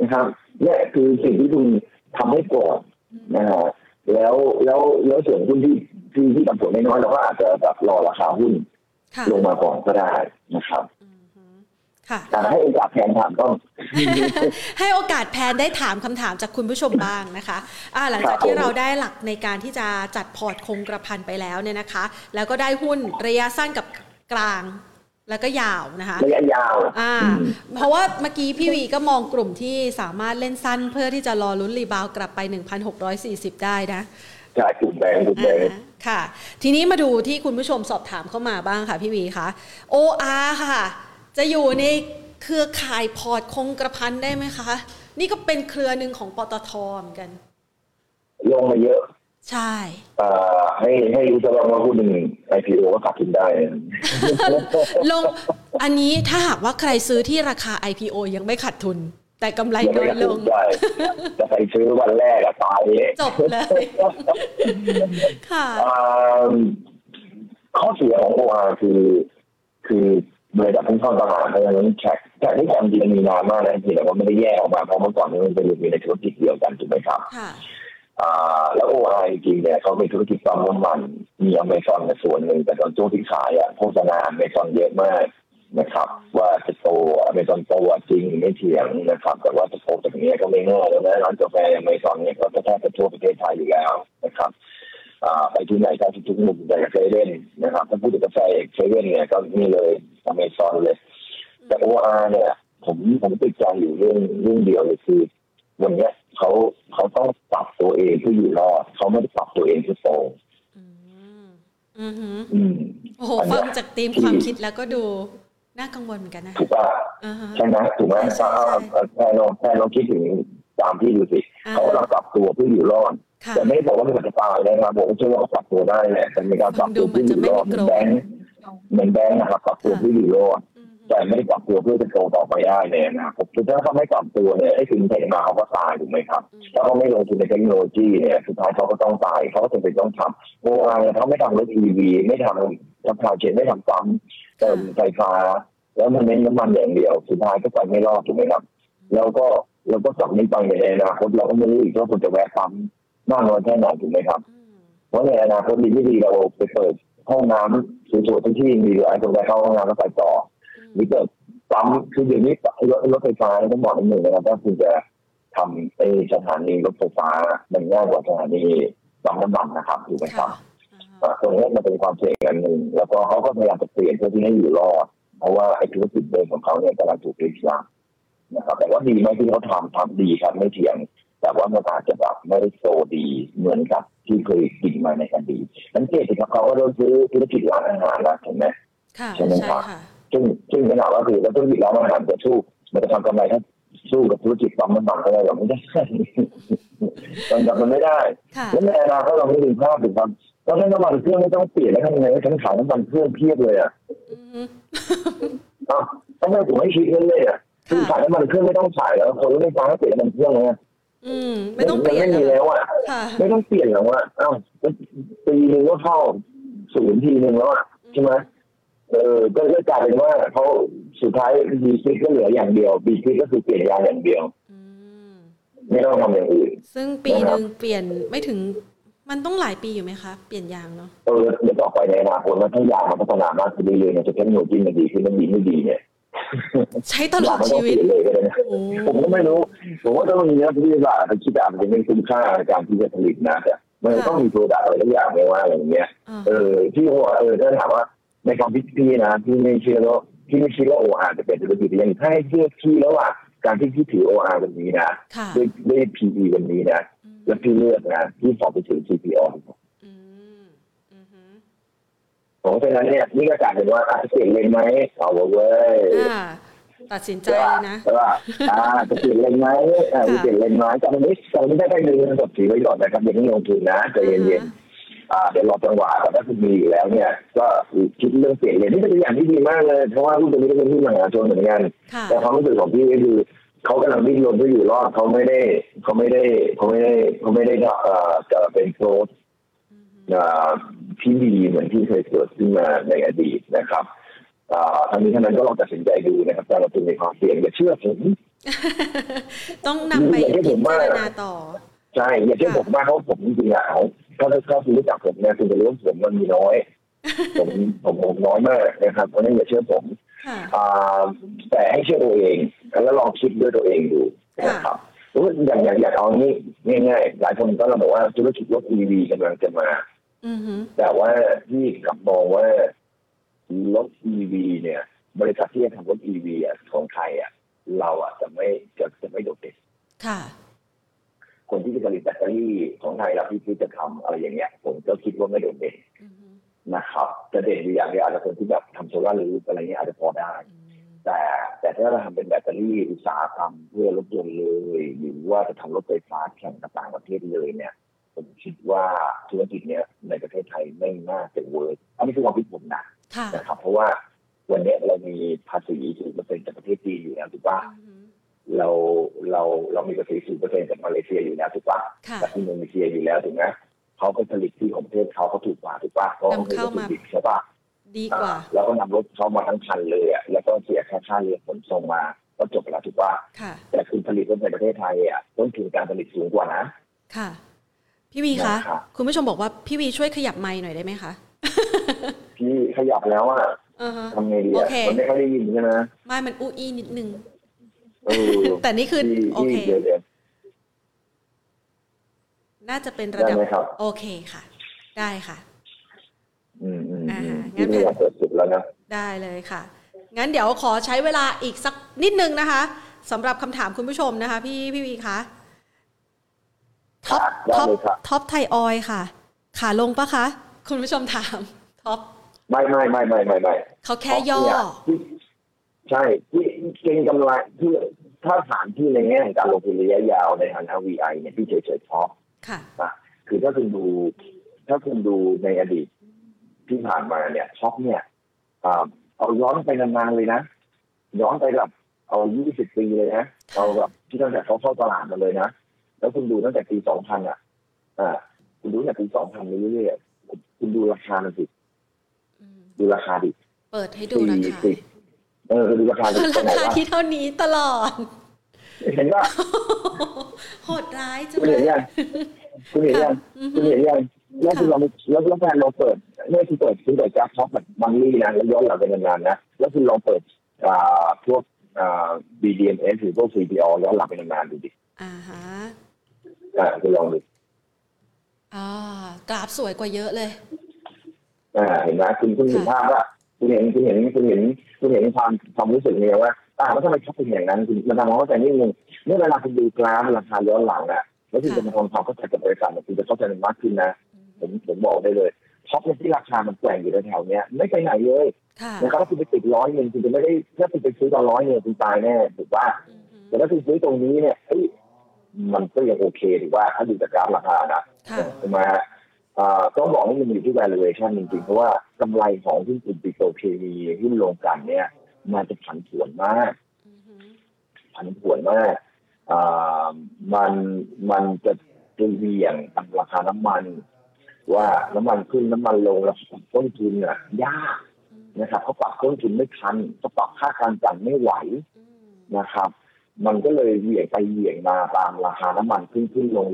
นะครับนี่คือสิ่งที่คุณทำให้ก่อนนะครับแล้วส่วนหุ้นที่ตามสูตรน้อยเราก็อาจจะแบบรอราคาหุ้นลงมาก่อนก็ได้นะครับแต่ให้โอกาสแพนถามต้องให้โอกาสแพนได้ถามคำถามจากคุณผู้ชมบ้างนะคะหลังจากที่เราได้หลักในการที่จะจัดพอร์ตคงกระพันไปแล้วเนี่ยนะคะแล้วก็ได้หุ้นระยะสั้นกับกลางแล้วก็ยาวนะคะระยะยาวเพราะว่าเมื่อกี้พี่วีก็มองกลุ่มที่สามารถเล่นสั้นเพื่อที่จะรอลุ้นรีบาวกลับไป 1,640 ได้นะจากกลุ่มแบงก์ค่ะทีนี้มาดูที่คุณผู้ชมสอบถามเข้ามาบ้างค่ะพี่วีคะโออาร์ค่ะจะอยู่ในเครือข่ายพอร์ตคงกระพันได้ไหมคะนี่ก็เป็นเครือหนึ่งของปตท.เหมือนกันลงมาเยอะใช่ให้รู้จะลองว่าหุ้นหนึ่ง IPO ก็ขาดทุนได้ ลงอันนี้ถ้าหากว่าใครซื้อที่ราคา IPO ยังไม่ขาดทุนแต่กำไรน้อยลงจะไปซื้อวันแรกอะตายจบเลย ค่ะข้อเสียของ OR คือโดยจากเพิ่งเข้าตลาดเพราะฉะนั้นแขกที่ความดีมีนานมากนะแต่ว่าไม่ได้แย่ออกมาเพราะเมื่อก่อนนี้มันเป็นอยู่ในธุรกิจเดียวกันถูกไหมครับแล้ว OI จริงเนี่ยเขาเป็นธุรกิจปั๊มน้ำมันมี Amazon ในส่วนหนึ่งแต่ตอนช่วงที่ขายโฆษณา Amazon เยอะมากนะครับว่าจะโต Amazon โตจริงไม่เถียงนะครับแต่ว่าจะโตจากนี้ก็ไม่ง่ายแล้วนะร้านกาแฟ Amazon เนี่ยก็แทบจะทั่วประเทศไทยอยู่แล้วนะครับไปที่ไหนก็ทุกมุมแต่ก็เซเว่นนะครับถ้าพูดถึงกาแฟเซเว่นเนี่ยก็นี่เลย Amazon เลยแต่ OR เนี่ยผมติดใจอยู่เรื่องเดียวเลยคือวันนี้เขาต้องปรับตัวเองเพื่ออยู่รอดเขาไม่ได้ปรับตัวเองเพื่อโตโอ้โหฟังจากธีมความคิดแล้วก็ดูน่ากังวลเหมือนกันนะถูกป่ะใช่ไหมถูกไหมแค่เราคิดถึงตามที่ดูสิเขากำลังปรับตัวเพื่ออยู่รอดแต่ไม่บอกว่ามันจะตายเลยนะบอกว่าช่วยเราปรับตัวได้แหละแต่ในการปรับตัวเพื่ออยู่รอดเหมือนแบงค์นะครับปรับตัวเพื่ออยู่รอดแต่ไม่ได้ปรับตัวเพื่อจะโตต่อไปได้เลยนะครับคือถ้าเขาไม่ปรับตัวเนี่ยไอ้ฟินเทคมาเขาก็ตายถูกไหมครับถ้าเขาไม่ลงทุนในเทคโนโลยีเนี่ยสุดท้ายเขาก็ต้องตายเขาก็จำเป็นต้องทำโอ้ยเขาไม่ทำรถ EV ไม่ทำสัมภาระเชนไม่ทำปั๊มเติมไฟฟ้าแล้วมันเน้นน้ำมันอย่างเดียวสุดท้ายก็ไปไม่รอดถูกไหมครับแล้วก็จากนี้ไปในอนาคตเราก็ไม่รู้อีกว่าคนจะแวะปั๊มมากน้อยแค่ไหนถูกไหมครับเพราะในอนาคตที่ดีเราไปเปิดห้องน้ำสวยๆทั้งที่มีหรือไอ้คนไปเข้าห้องน้ำแล้วไปต่อนี่ก็ปั๊มคืออย่างนี้รถไฟฟ้าต้องบอกนิดหนึ่งนะครับว่าคุณจะทำไอ้สถานีรถไฟฟ้ามันง่ายกว่าสถานีปั๊มน้ำมันนะครับถูกไหมครับตรงนี้มันเป็นความเสี่ยงอันหนึ่งแล้วก็เขาก็พยายามจะเปลี่ยนเพื่อที่ให้อยู่รอดเพราะว่าไอ้ธุรกิจเดิมของเขาเนี่ยกำลังถูกเลิกละนะครับแต่ว่าดีไหมที่เขาทำดีครับไม่เถียงแต่ว่ามันอาจจะแบบไม่ได้โตดีเหมือนกับที่เคยกินมาในการดีนั่นเองครับเขาก็เริ่มซื้อธุรกิจร้านอาหารแล้วเห็นไหมใช่ไหมครับซึ่งขนาดว่าคือธุรกิจร้านอาหารจะสู้มันจะทำกำไรถ้าสู้กับธุรกิจปั๊มน้ำมันอะไรแบบนี้ได้มันไม่ได้แล้วในอนาคตเราไม่ลืมภาพถึงครับเพราะฉะนั้นน้ำมันเครื่องไม่ต้องเปลี่ยนแล้วทำไงก็ขายน้ำมันเครื่องเพียบเลยอ่ะต้องไม่ถูกให้คิดเล่นเลยอ่ะคือขายน้ำมันเครื่องไม่ต้องขายแล้วคนไม่ฟ้าเปลี่ยนน้ำมันเครื่องเลยไม่ต้องเปลี่ยนแล้วอ่ะไม่ต้องเปลี่ยนแล้วอ่ะเอ้าปีนึงก็เข้าศูนย์ทีนึงแล้วอ่ะใช่ไหมก็กลายเป็นว่าเขาสุดท้ายบีซิกก็เหลืออย่างเดียวบีซิกก็คือเปลี่ยนยางอย่างเดียวไม่ต้องทำอย่างอื่นซึ่งปีนึงเปลี่ยนไม่ถึงมันต้องหลายปีอยู่ไหมคะเปลี่ยนยางเนาะเดี๋ยวต่อไปในอนาคตว่าถ้ายางมันพัฒนามากขึ้นเรื่อยๆเนี่ยจะเทคโนโลยีมันดีขึ้นมันดีไม่ดีเนี่ยใช้ตลอดชีวิตเลยก็ได้นะผมก็ไม่รู้ผมว่าต้องมีนักวิทยาศาสตร์ไปคิดอ่านจะไม่คุ้มค่าในการที่จะผลิตนะ มันต้องมีโปรดักต์อะไรสักอย่างไม่ว่าอะไรอย่างเงี้ยที่หัวถ้าถามว่าในความคิดพี่นะพี่ไม่เชื่อแล้วพี่ไม่คิดว่า OR จะเป็นธุรกิจอย่างนี้ถ้าให้เชื่อพี่แล้วว่าการที่พี่ถือ OR วันนี้นะด้วย PE วันนี้นะแล้วพี่เลือกนะพี่สอบไปถึง CPO ของฉะนั้นเนี่ยนี่ก็กลายเป็นว่าจะเปลี่ยนเลนไหมเอาเว้ยตัดสินใจเลยนะว่าจะเปลี่ยนเลนไหมจะเปลี่ยนเลนไหมแต่ตอนนี้ได้เงินสดสีไว้ก่อนนะครับยังไม่ลงทุนนะใจเย็นๆเดี๋ยวรอจังหวะแต่ถ้าคุณมีอยู่แล้วเนี่ยก็คิดเรื่องเปลี่ยนเลนนี่เป็นตัวอย่างที่ดีมากเลยเพราะว่ารุ่นตัวนี้เป็นรุ่นมหาชนเหมือนกันแต่ความรู้สึกของพี่ก็คือเขากำลังดิ้นรนเพื่ออยู่รอดเขาไม่ได้จะเป็นโกลดที่ดีเหมือนที่เคยเกิดขึ้นมาในอดีตนะครับทั้งนี้ทั้งนั้นก็ลองตัดสินใจดูนะครับแต่เราเป็นในความเสี่ยงอย่าเชื่อผมต้องนำไปพิจารณาต่อใช่อย่าเชื่อผมมากเพราะผมจริงๆแล้วถ้าคุณรู้จักผมเนี่ยคุณจะรู้ว่าผมมันมีน้อยผมน้อยมากนะครับเพราะนั้นอย่าเชื่อผมแต่ให้เชื่อตัวเองแล้วลองคิดด้วยตัวเองดูนะครับอย่างเอางี้ง่ายๆหลายคนก็เราบอกว่าธุรกิจรถ EV กำลังจะมาแต่ว่าที่กลับมองว่ารถ EV เนี่ยบริษัทที่จะทำรถ EV อ่ะของไทยอ่ะเราอ่ะจะไม่โดดเด่นค่ะคนที่จะผลิตแบตเตอรี่ของไทยเราที่จะทำอะไรอย่างเงี้ยผมก็คิดว่าไม่โดดเด่นนะครับจะเด่นอยู่อย่างเดียวอาจจะคนที่แบบทำโซล่ารูฟอะไรเงี้ยอาจจะพอได้แต่ถ้าเราทำเป็นแบตเตอรี่อุตสาหกรรมเพื่อรถยนต์เลยหรือว่าจะทำรถไฟฟ้าแข่งกับต่างประเทศเลยเนี่ยผมคิดว่าธุรกิจเนี้ยในประเทศไทยไม่น่าจะเวิร์คอันนี้คือความคิดผมนะนะครับเพราะว่าวันนี้เรามีภาษี10%จากประเทศจีนอยู่แล้วถูกป่ะเรามีภาษี10%จากมาเลเซียอยู่แล้วถูกป่ะจากอินโดนีเซียอยู่แล้วถูกไหมเขาก็ผลิตที่ของประเทศเขาถูกกว่าถูกป่ะเขาเป็นวัตถุดิบใช่ป่ะดีกว่าแล้วก็นำรถเข้ามาทั้งคันเลยอ่ะแล้วก็เสียค่าเรือขนส่งมาก็จบแล้วถูกป่ะแต่คุณผลิตรถในประเทศไทยอ่ะต้นทุนการผลิตสูงกว่านะค่ะพี่วีคะคุณผู้ชมบอกว่าพี่วีช่วยขยับไมค์หน่อยได้ไหมคะพี่ขยับแล้วอ่ะทำไงดีอ่ะมันไม่ค่อยได้ยินใช่ไหมไม่มันอู้อี้นิดนึงแต่นี่คือโอเคน่าจะเป็นระดับโอเคค่ะได้ค่ะงั้นเปิดสุดแล้วนะได้เลยค่ะงั้นเดี๋ยวขอใช้เวลาอีกสักนิดนึงนะคะสำหรับคำถามคุณผู้ชมนะคะพี่วีคะท็อปไทยออยค่ะขาลงปะคะคุณผู้ชมถามท็อปไม่เขาแค่ย่อใช่ที่เก่งกำไรที่ถ้าถามที่ในแง่ของการลงทุนระยะยาวในฐานะ VI เนี่ยพี่เฉยๆท็อปค่ะคือถ้าคุณดูในอดีตที่ผ่านมาเนี่ยช็อปเนี่ยเอาย้อนไปนานๆเลยนะย้อนไปแบบเอา20ปีเลยนะเอาแบบที่ตั้งแต่เขาเข้าตลาดมาเลยนะแล้วคุณดูตั้งแต่ปี2000อ่ะคุณดูตั้งแต่ปี2000ไปเรื่อยๆคุณดูราคามันสิดูราคาดิเปิดให้ดูราคาดูราคาดิราคาที่เท่านี้ตลอดเห็นป่ะโหดร้ายจังเลยคุณเห็นยังแล้วคือเราแล้วแฟนเราเปิดไม่คือเปิดซื้อแต่แก๊ปท็อปแบบบังลี่นะแล้วย้อนหลังไปนานๆนะแล้วคือเราเปิดพวกBDMS หรือพวก CPO ย้อนหลังไปนานๆดูดิฮะไปลองดูกราฟสวยกว่าเยอะเลยเห็นไหมคุณเห็นภาพว่าคุณเห็นความรู้สึกเนี่ยว่าแล้วทำไมช็อปเป็นอย่างนั้นคุณมันทำให้เข้าใจนิดนึงเมื่อเวลาคุณดูกราฟราคาย้อนหลังนะแล้วคุณจะมีความเข้าใจกับบริษัทคุณจะเข้าใจมันมากขึ้นนะผมบอกได้เลยช็อปในที่ราคามันแกว่งอยู่ในแถวเนี้ยไม่ไปไหนเลยนะครับถ้าคุณไปติด100นึงคุณจะไม่ได้ถ้าคุณไปซื้อตอน100นึงคุณตายแน่ถูกป่ะแต่ถ้าคุณซื้อตรงนี้เนี่ยมันก็ยังโอเคถือว่าถ้าดูจากกราฟราคานะใช่ไหมต้องบอกว่ามันอยู่ที่ valuation จริงๆเพราะว่ากำไรของหุ้นกลุ่มปิโตรเคมีหุ้นโรงกลั่นเนี่ยมันจะผันผวนมากมันจะเวียงกับราคาน้ำมันว่าน้ำมันขึ้นน้ำมันลงแล้วต้นทุนอ่ะยากนะครับเขาปรับต้นทุนไม่ทันเขาปรับค่าการจ่ายไม่ไหวนะครับมันก็เลยเวียงไปเวียงมาตามราคาน้ำมันขึ้นลง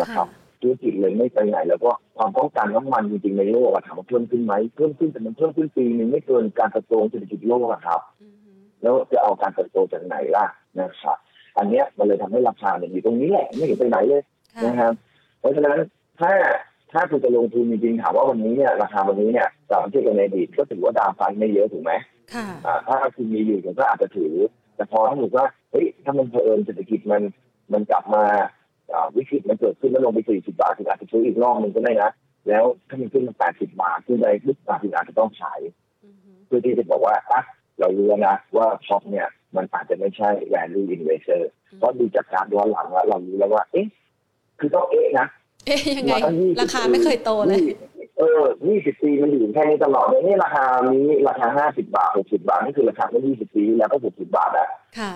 นะครับธุรกิจเลยไม่ไปไหนแล้วก็ความต้องการน้ำมันจริงๆในโลกถามว่าเพิ่มขึ้นไหมเพิ่มขึ้นแต่มันเพิ่มขึ้นปีนึงไม่เกินการเติบโตเศรษฐกิจโลกครับแล้วจะเอาการเติบโตจากไหนล่ะนะครับอันเนี้ยมันเลยทำให้ราคาเนี่ยอยู่ตรงนี้แหละไม่เห็นไปไหนเลยนะครับเพราะฉะนั้น ถ้าคุณจะลงทุนจริงๆถามว่าวันนี้เนี่ยราคาวันนี้เนี่ยจากที่กันในอดีตก็ถือว่าดาวฟันไม่เยอะถูกไหมค่ะถ้าคุณมีอยู่ก็อาจจะถือแต่พอถ้าถือว่าเฮ้ยถ้ามันเผอิญเศรษฐกิจมันกลับมาวิกฤตมันเกิดขึ้นแล้วลงไป40 บาทคุณอาจจะซื้ออีกรอบนึงก็ได้นะแล้วถ้ามันขึ้นมา80 บาทขึ้นไปทุกบาทคุณอาจจะต้องขายเพื่อที่จะบอกว่าอ่ะเรารู้แล้วนะว่าช็อปเนี่ยมันอาจจะไม่ใช่ value investor เพราะดูจากการย้อนหลังแล้วเรารู้แล้วว่าเอ๊ะคือต้องเอ๊ะนะเอ๊ะยังไงราคาไม่เคยโตเลย20 ปีมันอยู่แค่นี้ตลอดเลยนี่ราคานี้ราคา50 บาท60 บาทนี่คือราคาเมื่อ20 ปีแล้วก็60 บาทอ่ะค่ะ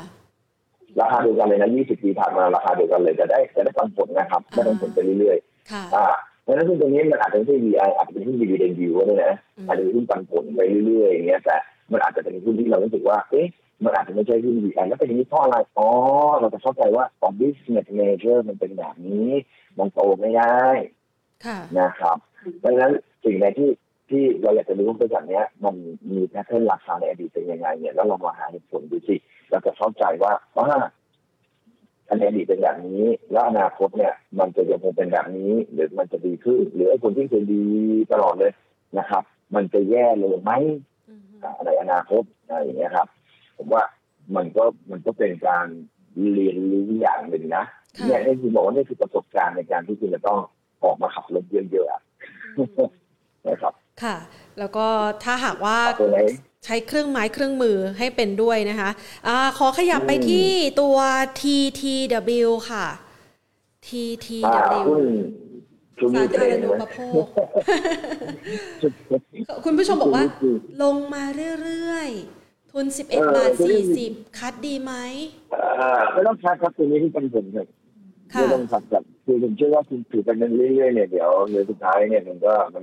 ราคาเดียวกันเลยนะ20 ปีผ่านมาราคาเดียวกันเลยจะได้ปันผลนะครับไม่ต้องผลไปเรื่อยๆค่ะแล้วซึ่งตรงนี้มันอาจจะไม่ใช่ VI อาจจะเป็นหุ้น dividend yield ก็ได้นะอาจจะเป็นหุ้นปันผลไปเรื่อยๆอย่างเงี้ยแต่มันอาจจะเป็นหุ้นที่เรารู้สึกว่าเอ๊ะมันอาจจะไม่ใช่หุ้น VI แล้วเป็นอย่างนี้เพราะอะไรอ๋อเราจะเข้าใจว่าของ business manager มันเป็นแบบนี้มันโตไม่ได้นะครับดังนั้นสิ่งใดที่เราอยากจะรู้ว่าบริษัทนี้มันมีแพทเทิร์นราคาในอดีตเป็นยังไงเนี่ยแล้วเรามาหาเหตุผลดูสิเราจะเข้าใจว่าอันอดีตเป็นแบบนี้แล้วอนาคตเนี่ยมันจะยังคงเป็นแบบนี้หรือมันจะดีขึ้นหรือไอ้คนที่เคยดีตลอดเลยนะครับมันจะแย่ลงไหมในอนาคตอะไรอย่างเงี้ยครับผมว่ามันก็เป็นการเรียนรู้อย่างหนึ่งนะเนี่ยนี่คือบอกว่านี่คือประสบการณ์ในการที่คุณจะต้องออกมาขับรถเยอะๆนะครับค่ะแล้วก็ถ้าหากว่าใช้เครื่องไม้เครื่องมือให้เป็นด้วยนะคะขอขยับไปที่ตัว TTW ค่ะ TTW สาธารณูปโภค คุณผู้ชมบอกว่าลงมาเรื่อยๆทุน 11.40 คัดดีไหมไม่ต้องคัดครับตัวนี้ที่เป็นผลเลยไม่ต้องคัดครับคือผมเชื่อว่าคุณถือไปเรื่อยๆเนี่ยเดี๋ยวสุดท้ายเนี่ยมัน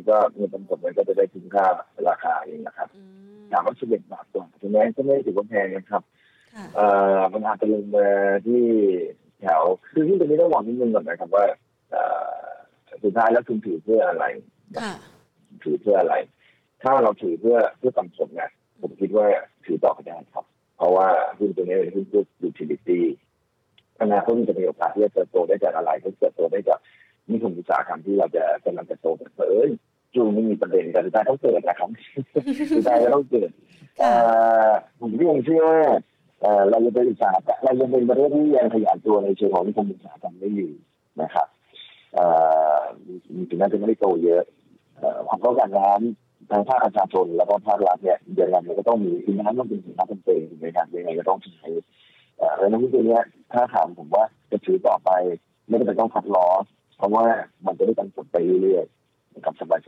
ก็มีผลมันก็จะได้คุ้มค่าราคาเองนะครับ11 บาทกว่าถึงแม้จะไม่ถือว่าแพงนะครับมันอาจจะลงมาที่แถวคือที่ตรงนี้ต้องบอกนิดนึงก่อนนะครับว่าสุดท้ายแล้วคุณถือเพื่ออะไรถือเพื่ออะไรถ้าเราถือเพื่อความสมเนี่ยผมคิดว่าถือต่อไปได้ครับเพราะว่าหุ้นตัวนี้เป็นหุ้นตัว utility อนาคตมันจะมีโอกาสที่จะเติบโตได้จากอะไรก็เติบโตได้จากนิคมอุตสาหกรรมที่เราจะกำลังจะโตแบบเอ้ยจูไม่มีประเด็นแต่สุดท้ายต้องเกิดนะครับสุดท้ายก็ต้องเกิดผมเรื่องเชื่อเราจะเป็นอุตสาหกรรมเราจะเป็นประเทศที่ยังขยายตัวในเชิงของนิคมอุตสาหกรรมได้อยู่นะครับถึงแม้จะไม่ได้โตเยอะความต้องการน้ำทางภาคประชาชนแล้วก็ภาครัฐเนี่ยเดือนละมันก็ต้องมีน้ำต้องเป็นสินค้าจำเป็นในการยังไงก็ต้องใช้แล้วในตัวนี้ถ้าถามผมว่าจะถือต่อไปไม่ได้เป็นต้องคัดลอสเพราะว่ามันจะได้การผลไปเรื่อยกับสบายๆ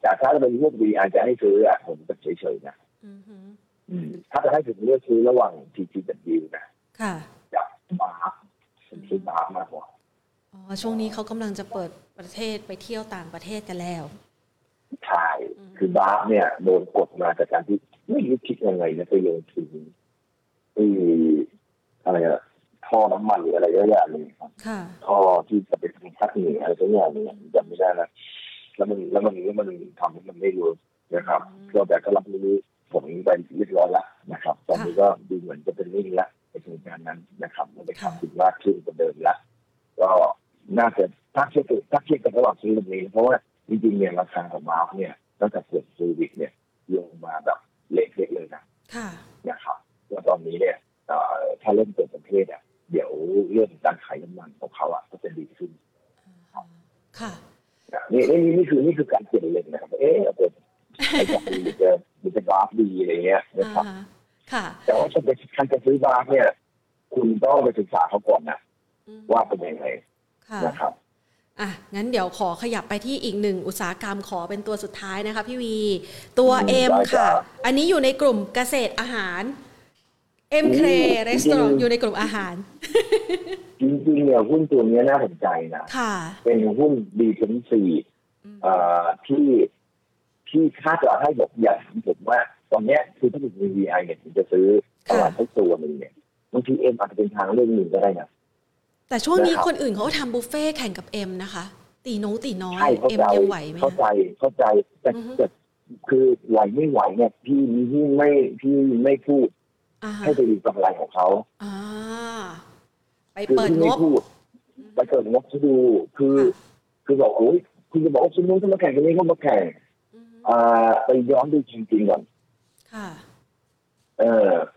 แต่ถ้าเป็นเลือกดีอาจจะให้ซื้ออ่ะผมก็เฉยๆนะถ้าจะให้ถึงเลือกซื้อระหว่าง PTT นะกับบาร์เป็นซื้อบาร์มากกว่าอ๋อช่วงนี้เขากำลังจะเปิดประเทศไปเที่ยวต่างประเทศกันแล้วใช่คือบาร์เนี่ยโดนกดมาจากการที่ไม่รู้คิดยังไงนะไปลงทุนอะไรอ่ะท่อน้ำมันหรืออะไรเยอะแยะเลยครับท่อที่จะเป็นทักหนีอะไรสักอย่างหนึ่งจำไม่ได้นะแล้วมันทำให้มันไม่รู้นะครับเราแต่ก็รับรู้ผลไปเรียบร้อยแล้วนะครับตอนนี้ก็ดูเหมือนจะเป็นนิ่งแล้วในโครงการนั้นนะครับมันไปทำถึงว่าขึ้นกว่าเดิมแล้วก็น่าจะถ้าเทียบกันระหว่างซื้อแบบนี้เพราะว่าจริงๆเนี่ยราคาของมาร์กเนี่ยตั้งแต่เกิดโควิดเนี่ยลงมาแบบเละๆเลยนะนะครับแล้วตอนนี้เนี่ยถ้าเริ่มเปิดประเทศอ่ะเดี๋ยวเรื่องการขายน้ำมันของเขาอ่ะก็จะดีขึ้นค่ะนี่คือการเปลี่ยนเลนนะครับเอ๊ะเป็นไอ้แบบมันจะบาร์ฟดีอะไรเงี้ยนะครับค่ะแต่ว่าการจะซื้อบาร์ฟเนี่ยคุณต้องไปศึกษาเขาก่อนนะว่าเป็นยังไงนะครับอ่ะงั้นเดี๋ยวขอขยับไปที่อีกหนึ่งอุตสาหกรรมขอเป็นตัวสุดท้ายนะคะพี่วีตัว M ค่ะอันนี้อยู่ในกลุ่มเกษตรอาหารเอ็มเครรีสตอร์อยู่ในกลุ่มอาหารจริงๆเนี่ยหุ้นตัวนี้น่าสนใจนะเป็นหุ้นดีชั้นสี่ที่คาดว่าให้บอกอย่าถามผมว่าตอนนี้คือถ้าเป็นวีไอเนี่ยผมจะซื้อตลาดสักตัวหนึ่งเนี่ยบางทีเอ็มอาจจะเป็นทางเรื่องหนึ่งก็ได้นะแต่ช่วงนี้คนอื่นเขาทำบุฟเฟ่แข่งกับเอ็มนะคะตีน้อยเอ็มยังไหวไหมเข้าใจแต่คือไหวไม่ไหวเนี่ยพี่ไม่พูดให้ไปดูกำไรของเขาไปเปิดงบ ไปเปิดงบจะดูคือบอกโอ้ยคุณจะบอกว่าชุดนู้นต้องมาแข่งคนนี้ต้องมาแข่งไปย้อนดูจริงๆก่อน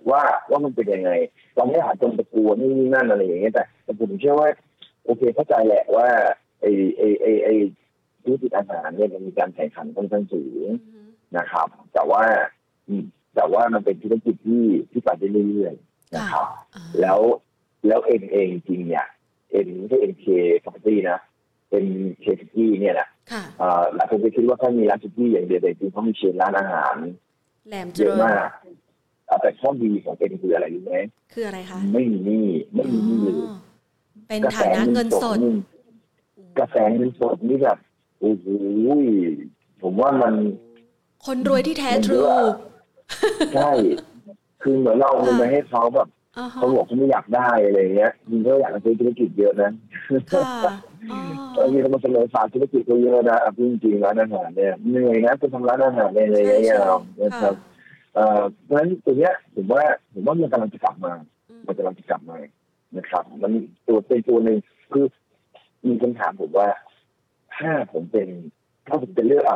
ว่ามันเป็นยังไงเราไม่หาจนตะกูนี่นั่นอะไรอย่างเงี้ยแต่ผมเชื่อว่าโอเคเข้าใจแหละว่าไอ้ธุรกิจอาหารเนี่ยมันมีการแข่งขันค่อนข้างสูงนะครับแต่ว่ามันเป็นธุรกิจที่ไปได้เรื่อยๆนะครับแล้วเองจริงเนี่ยไม่ใช่ MK Property นะ MK Property เนี่ยนะหลายคนไปคิดว่าเขามีร้านซุกี้อย่างเดียวแต่จริงเขามีเชนร้านอาหารแหลมเยอะมากแต่ข้อดีของเป็นคืออะไรรู้ไหมคืออะไรคะไม่มีหนี้เลยเป็นฐานะเงินสดกระแสเงินสดนี่แบบโอ้โหผมว่ามันคนรวยที่แท้ทรูใช่คือเหมือนเราเอาเงินไปให้เขาแบบเขาบอกเขาไม่อยากได้อะไรเงี้ยจริงก็อยากจะซื้อธุรกิจเยอะนะตอนนี้เรามาเสนอฝากธุรกิจก็เยอะนะจริงจริงร้านอาหารเนี่ยเหนื่อยนะจะทำร้านอาหารเนี่ยอะไรอย่างเงี้ยนะครับเพราะฉะนั้นตัวเนี้ยผมว่ามันกำลังจะกลับมานะครับมันตัวเป็นตัวหนึ่งคือมีคำถามผมว่าถ้าผมเป็นเลือกถ้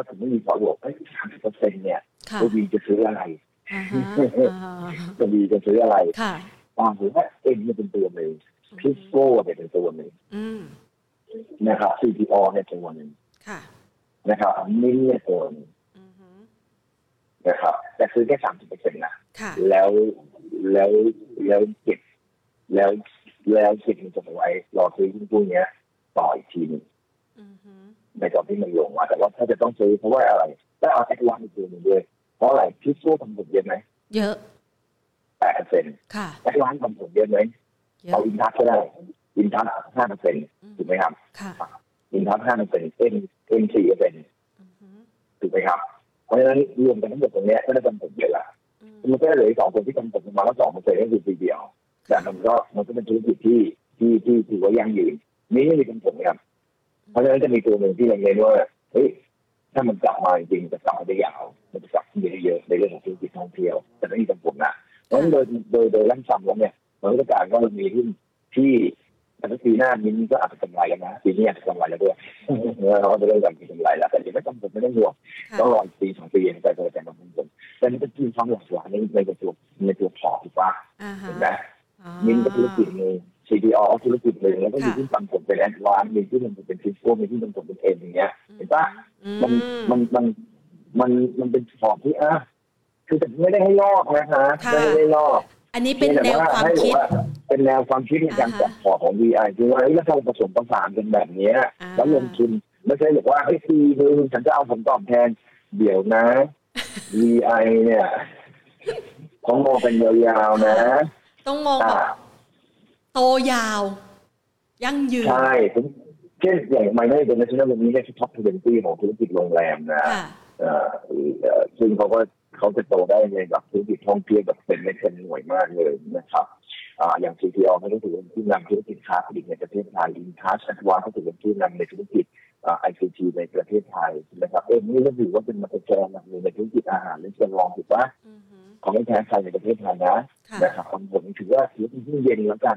าผมไม่มีพอร์ตโหลด30%เนี่ยตัวดีจะซื้ออะไรตัวดีจะซื้ออะไรผมว่าเอ็นเป็นตัวหนึ่งพิสโก้เป็นตัวหนึ่งนะครับ CPO เนี่ยตัวหนึ่งนะครับมิ้นเนี่ยตัวหนึ่งนะครับแต่ซื้อแค่ 30% นะแล้วเก็บแล้วเก็บมันจะไว้รอซื้อพวกเนี้ยต่ออีกทีนึงในตอนที่มันลงมาแต่ว่าถ้าจะต้องซื้อเพราะว่าอะไรต้องเอาแอดวานซ์อีกตัวนึงด้วยเพราะอะไรพิซโซ่ทำผลเยอะไหมเยอะ 8% ค่ะแอดวานซ์ทำผลเยอะไหมเอาอินทัชก็ได้อินทัช 5% ถูกไหมครับอินทัช 5% เอ็น 4% ถูกไหมครับเพราะฉะนั้นรวมกันทั้งหมดตรงนี้ก็ได้ทำผลเยอะละมันก็เหลือ2คนที่ทำผลมาแล้ว 2% ก็คือปีเดียวแต่มันก็เป็นธุรกิจที่ถือว่ายั่งยืนนี่ไม่มีผลครับเพราะฉะนั้นจะมีตัวหนึ่งที่เราเรียนว่าเฮ้ยถ้ามันกลับมาจริงจะกลับมาได้ยาวมันจะกลับเยอะๆในเรื่องของธุรกิจท่องเที่ยวแต่ไม่มีผลนะเพราะฉะนั้นโดยล่ำซ้ำแล้วเนี่ยมันก็จะกลายว่ามันมีหุ้นที่แต่ถ้าปีหน้ามิ้นก็อาจจะกำไรแล้วนะปีนี้อาจจะกำไรแล้วด้วยเราก็จะเริ่มจากกำไรแล้วแต่ยังไม่ต้องไม่ได้ห่วงต้องรอปีสองปีในการแต่งตัวผมแต่นี่ก็คือความหลากหลายในตัวพอร์ตถูกปะเห็นไหมมิ้นก็ธุรกิจนึงCDO ธุรกิจเลยแล้วก็มีที่ทำผลเป็นแอดวานซ์มีที่ทำผลเป็นฟิสโก้มีที่ทำผลเป็นเอ็นอย่างเงี้ยเห็นปะมันเป็นพอร์ตที่คือแต่ไม่ได้ให้ลอกนะคะไม่ได้ลอกอันนี้เป็นแนวความคิดในการจัดพอร์ตของ VI คือว่าแล้วเราผสมผสานกันแบบนี้แล้วลงทุนไม่ใช่บอกว่าไอ้ซีนึงฉันจะเอาผลตอบแทนเดี๋ยวนะ VI เนี่ยต้องมองเป็นยาวๆนะต้องมองโตยาวยั่งยืนใช่ผมเช่นอย่างไมเนอร์เป็นนักธุรกิจนี้ได้ท็อป20ของธุรกิจโรงแรมนะซึ่งเขาจะโตได้ในแบบธุรกิจท่องเที่ยวแบบเป็นไม่เป็นหน่วยมากเลยนะครับอย่าง CTO เขาถือเป็นผู้นำธุรกิจค้าปลีกในประเทศไทยอินทัชแอดวานซ์เขาถือเป็นผู้นำในธุรกิจICT ในประเทศไทยนะครับนี่ก็ถือว่าเป็นมาตรฐานในธุรกิจอาหารและเครื่องรองถูกปะของแท้ไทยในประเทศไทยนะนะครับผมถือว่าถือเป็นที่เย็นแล้วกัน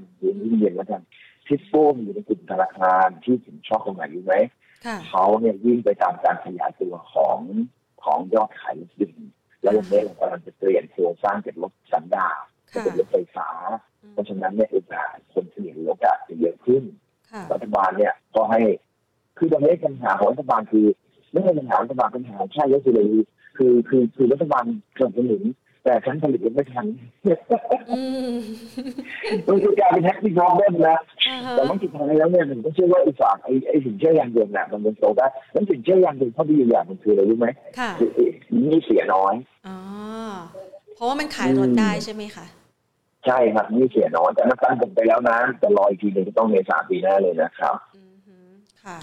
ทิสโก้อยู่ในกลุ่มธนาคารที่ผมชอบตรงไหนรู้ไหมเขาเนี่ยวิ่งไปตามการขยายตัวของยอดขายดึงแล้ววันนี้เรากำลังจะเปลี่ยนโครงสร้างจากรถสันดาปจะเป็นรถไฟฟ้าเพราะฉะนั้นเนี่ยโอกาสคนเสี่ยงโอกาสจะเยอะขึ้นรัฐบาลเนี่ยก็ให้คือตอนนี้ปัญหาของรัฐบาลคือไม่ใช่ปัญหารัฐบาลปัญหาใช่ก็คือเลยคือรัฐบาลสนับสนุนแต่ฉันผลิตไม่ทันมันคือการเป็นแท็กซี่พร้อมเล่นนะแต่มันติดทางแล้วเนี่ยผมก็เชื่อว่าอีสานไอ้สินเชื่อยางเดิมเนี่ยมันเป็นโตได้แล้วสินเชื่อยางเดิมข้อดีอยู่อย่างมันคืออะไรรู้ไหมนี่เสียน้อยเพราะว่ามันขายรถได้ใช่ไหมคะใช่ครับนี่เสียน้อยแต่นักตั้งผมไปแล้วนะแต่รออีกทีนึงต้องใน3ปีหน้าเลยนะครับค่ะ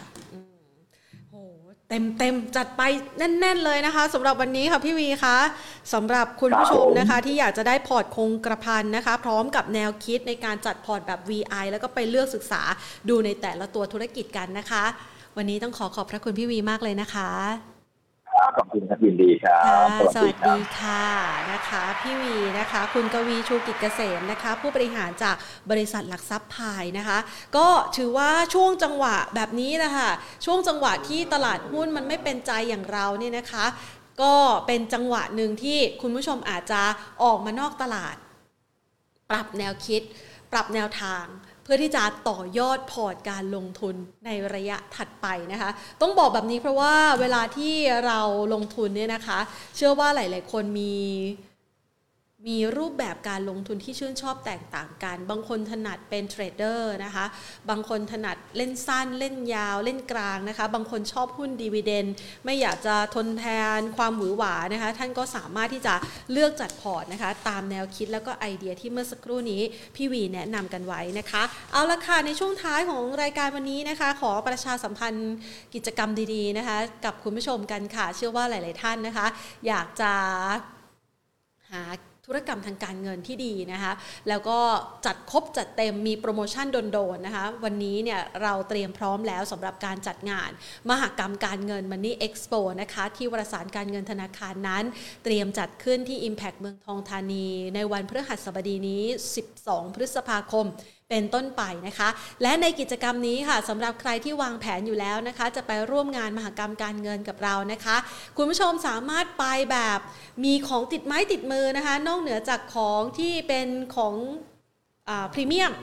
โอ้เต็มจัดไปแน่นๆเลยนะคะสำหรับวันนี้ค่ะพี่วีคะสำหรับคุณผู้ชมนะคะที่อยากจะได้พอร์ตคงกระพันนะคะพร้อมกับแนวคิดในการจัดพอร์ตแบบ VI แล้วก็ไปเลือกศึกษาดูในแต่ละตัวธุรกิจกันนะคะวันนี้ต้องขอขอบพระคุณพี่วีมากเลยนะคะ ครับขอบคุณครับยินดีครับสวัสดีค่ะนะคะพี่วีนะคะคุณกวีชูกิจเกษมนะคะผู้บริหารจากบริษัทหลักทรัพย์พายนะคะก็ถือว่าช่วงจังหวะแบบนี้นะคะช่วงจังหวะที่ตลาดหุ้นมันไม่เป็นใจอย่างเราเนี่ยนะคะก็เป็นจังหวะนึงที่คุณผู้ชมอาจจะออกมานอกตลาดปรับแนวคิดปรับแนวทางเพื่อที่จะต่อยอดพอร์ตการลงทุนในระยะถัดไปนะคะต้องบอกแบบนี้เพราะว่าเวลาที่เราลงทุนเนี่ยนะคะเชื่อว่าหลายๆคนมีรูปแบบการลงทุนที่ชื่นชอบแตกต่างกันบางคนถนัดเป็นเทรดเดอร์นะคะบางคนถนัดเล่นสั้นเล่นยาวเล่นกลางนะคะบางคนชอบหุ้นดิวิเดนด์ไม่อยากจะทนแทนความหวือหวานะคะท่านก็สามารถที่จะเลือกจัดพอร์ตนะคะตามแนวคิดแล้วก็ไอเดียที่เมื่อสักครู่นี้พี่วีแนะนำกันไว้นะคะเอาละค่ะในช่วงท้ายของรายการวันนี้นะคะขอประชาสัมพันธ์กิจกรรมดีๆนะคะกับคุณผู้ชมกันค่ะเชื่อว่าหลายๆท่านนะคะอยากจะหาธุรกรรมทางการเงินที่ดีนะคะแล้วก็จัดครบจัดเต็มมีโปรโมชั่นโดนๆนะคะวันนี้เนี่ยเราเตรียมพร้อมแล้วสำหรับการจัดงานมหกรรมการเงิน Money Expo นะคะที่วารสารการเงินธนาคารนั้นเตรียมจัดขึ้นที่ Impact เมืองทองธานีในวันพฤหัสบดีนี้12 พฤษภาคมเป็นต้นไปนะคะและในกิจกรรมนี้ค่ะสำหรับใครที่วางแผนอยู่แล้วนะคะจะไปร่วมงานมหกรรมการเงินกับเรานะคะคุณผู้ชมสามารถไปแบบมีของติดไม้ติดมือนะคะนอกเหนือจากของที่เป็นของพรีเมียม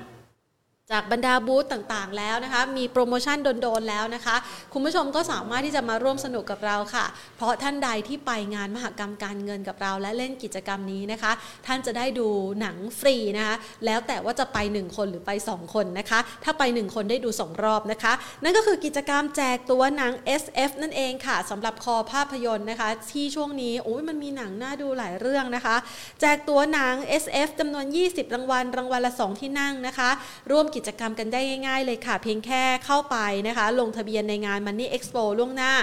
จากบรรดาบูธต่างๆแล้วนะคะมีโปรโมชั่นโดนๆแล้วนะคะคุณผู้ชมก็สามารถที่จะมาร่วมสนุกกับเราค่ะเพราะท่านใดที่ไปงานมหกรรมการเงินกับเราและเล่นกิจกรรมนี้นะคะท่านจะได้ดูหนังฟรีนะคะแล้วแต่ว่าจะไป1คนหรือไป2คนนะคะถ้าไป1คนได้ดู2รอบนะคะนั่นก็คือกิจกรรมแจกตัวหนัง SF นั่นเองค่ะสำหรับคอภาพยนตร์นะคะที่ช่วงนี้โอ้ยมันมีหนังน่าดูหลายเรื่องนะคะแจกตัวหนัง SF จำนวน20รางวัลรางวัลละ2ที่นั่งนะคะร่วมกิจกรรมกันได้ง่ายๆเลยค่ะเพียงแค่เข้าไปนะคะลงทะเบียนในงาน Money Expo ล่วงหน้า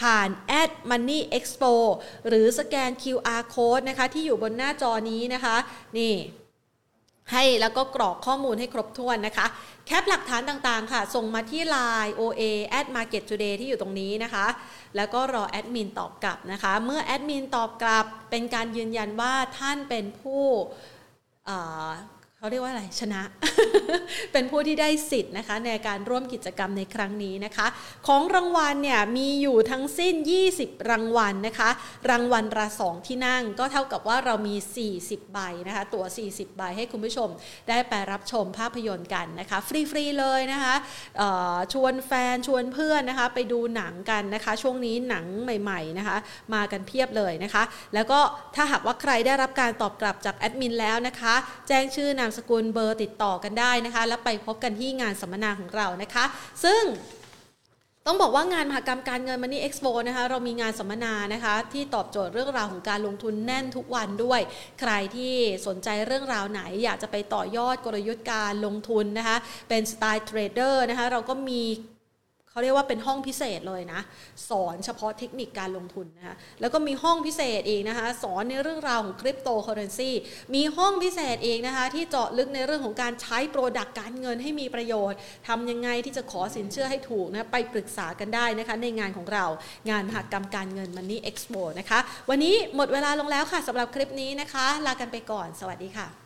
ผ่าน @moneyexpo หรือสแกน QR Code นะคะที่อยู่บนหน้าจอนี้นะคะนี่ให้แล้วก็กรอกข้อมูลให้ครบถ้วนนะคะแคปหลักฐานต่างๆค่ะส่งมาที่ LINE OA @Market Today ที่อยู่ตรงนี้นะคะแล้วก็รอแอดมินตอบกลับนะคะเมื่อแอดมินตอบกลับเป็นการยืนยันว่าท่านเป็นผู้เขาเรียกว่าอะไรชนะ เป็นผู้ที่ได้สิทธิ์นะคะในการร่วมกิจกรรมในครั้งนี้นะคะของรางวัลเนี่ยมีอยู่ทั้งสิ้น20รางวัลนะคะรางวัลละ2ที่นั่งก็เท่ากับว่าเรามี40ใบนะคะตั๋ว40ใบให้คุณผู้ชมได้ไปรับชมภาพยนตร์กันนะคะฟรีๆเลยนะคะชวนแฟนชวนเพื่อนนะคะไปดูหนังกันนะคะช่วงนี้หนังใหม่ๆนะคะมากันเพียบเลยนะคะแล้วก็ถ้าหากว่าใครได้รับการตอบกลับจากแอดมินแล้วนะคะแจ้งชื่อนามสกุลเบอร์ติดต่อกันได้นะคะแล้วไปพบกันที่งานสัมมนาของเรานะคะซึ่งต้องบอกว่างานมหกรรมการเงิน Money Expo นะคะเรามีงานสัมมนานะคะที่ตอบโจทย์เรื่องราวของการลงทุนแน่นทุกวันด้วยใครที่สนใจเรื่องราวไหนอยากจะไปต่อยอดกลยุทธ์การลงทุนนะคะเป็นสไตล์เทรดเดอร์นะคะเราก็มีเขาเรียกว่าเป็นห้องพิเศษเลยนะสอนเฉพาะเทคนิคการลงทุนนะคะแล้วก็มีห้องพิเศษอีกนะคะสอนในเรื่องราวของคริปโตเคอเรนซีมีห้องพิเศษอีกนะคะที่เจาะลึกในเรื่องของการใช้โปรดักต์การเงินให้มีประโยชน์ทำยังไงที่จะขอสินเชื่อให้ถูกนะไปปรึกษากันได้นะคะในงานของเรางานมหกรรมการเงิน Money Expo นะคะวันนี้หมดเวลาลงแล้วค่ะสำหรับคลิปนี้นะคะลากันไปก่อนสวัสดีค่ะ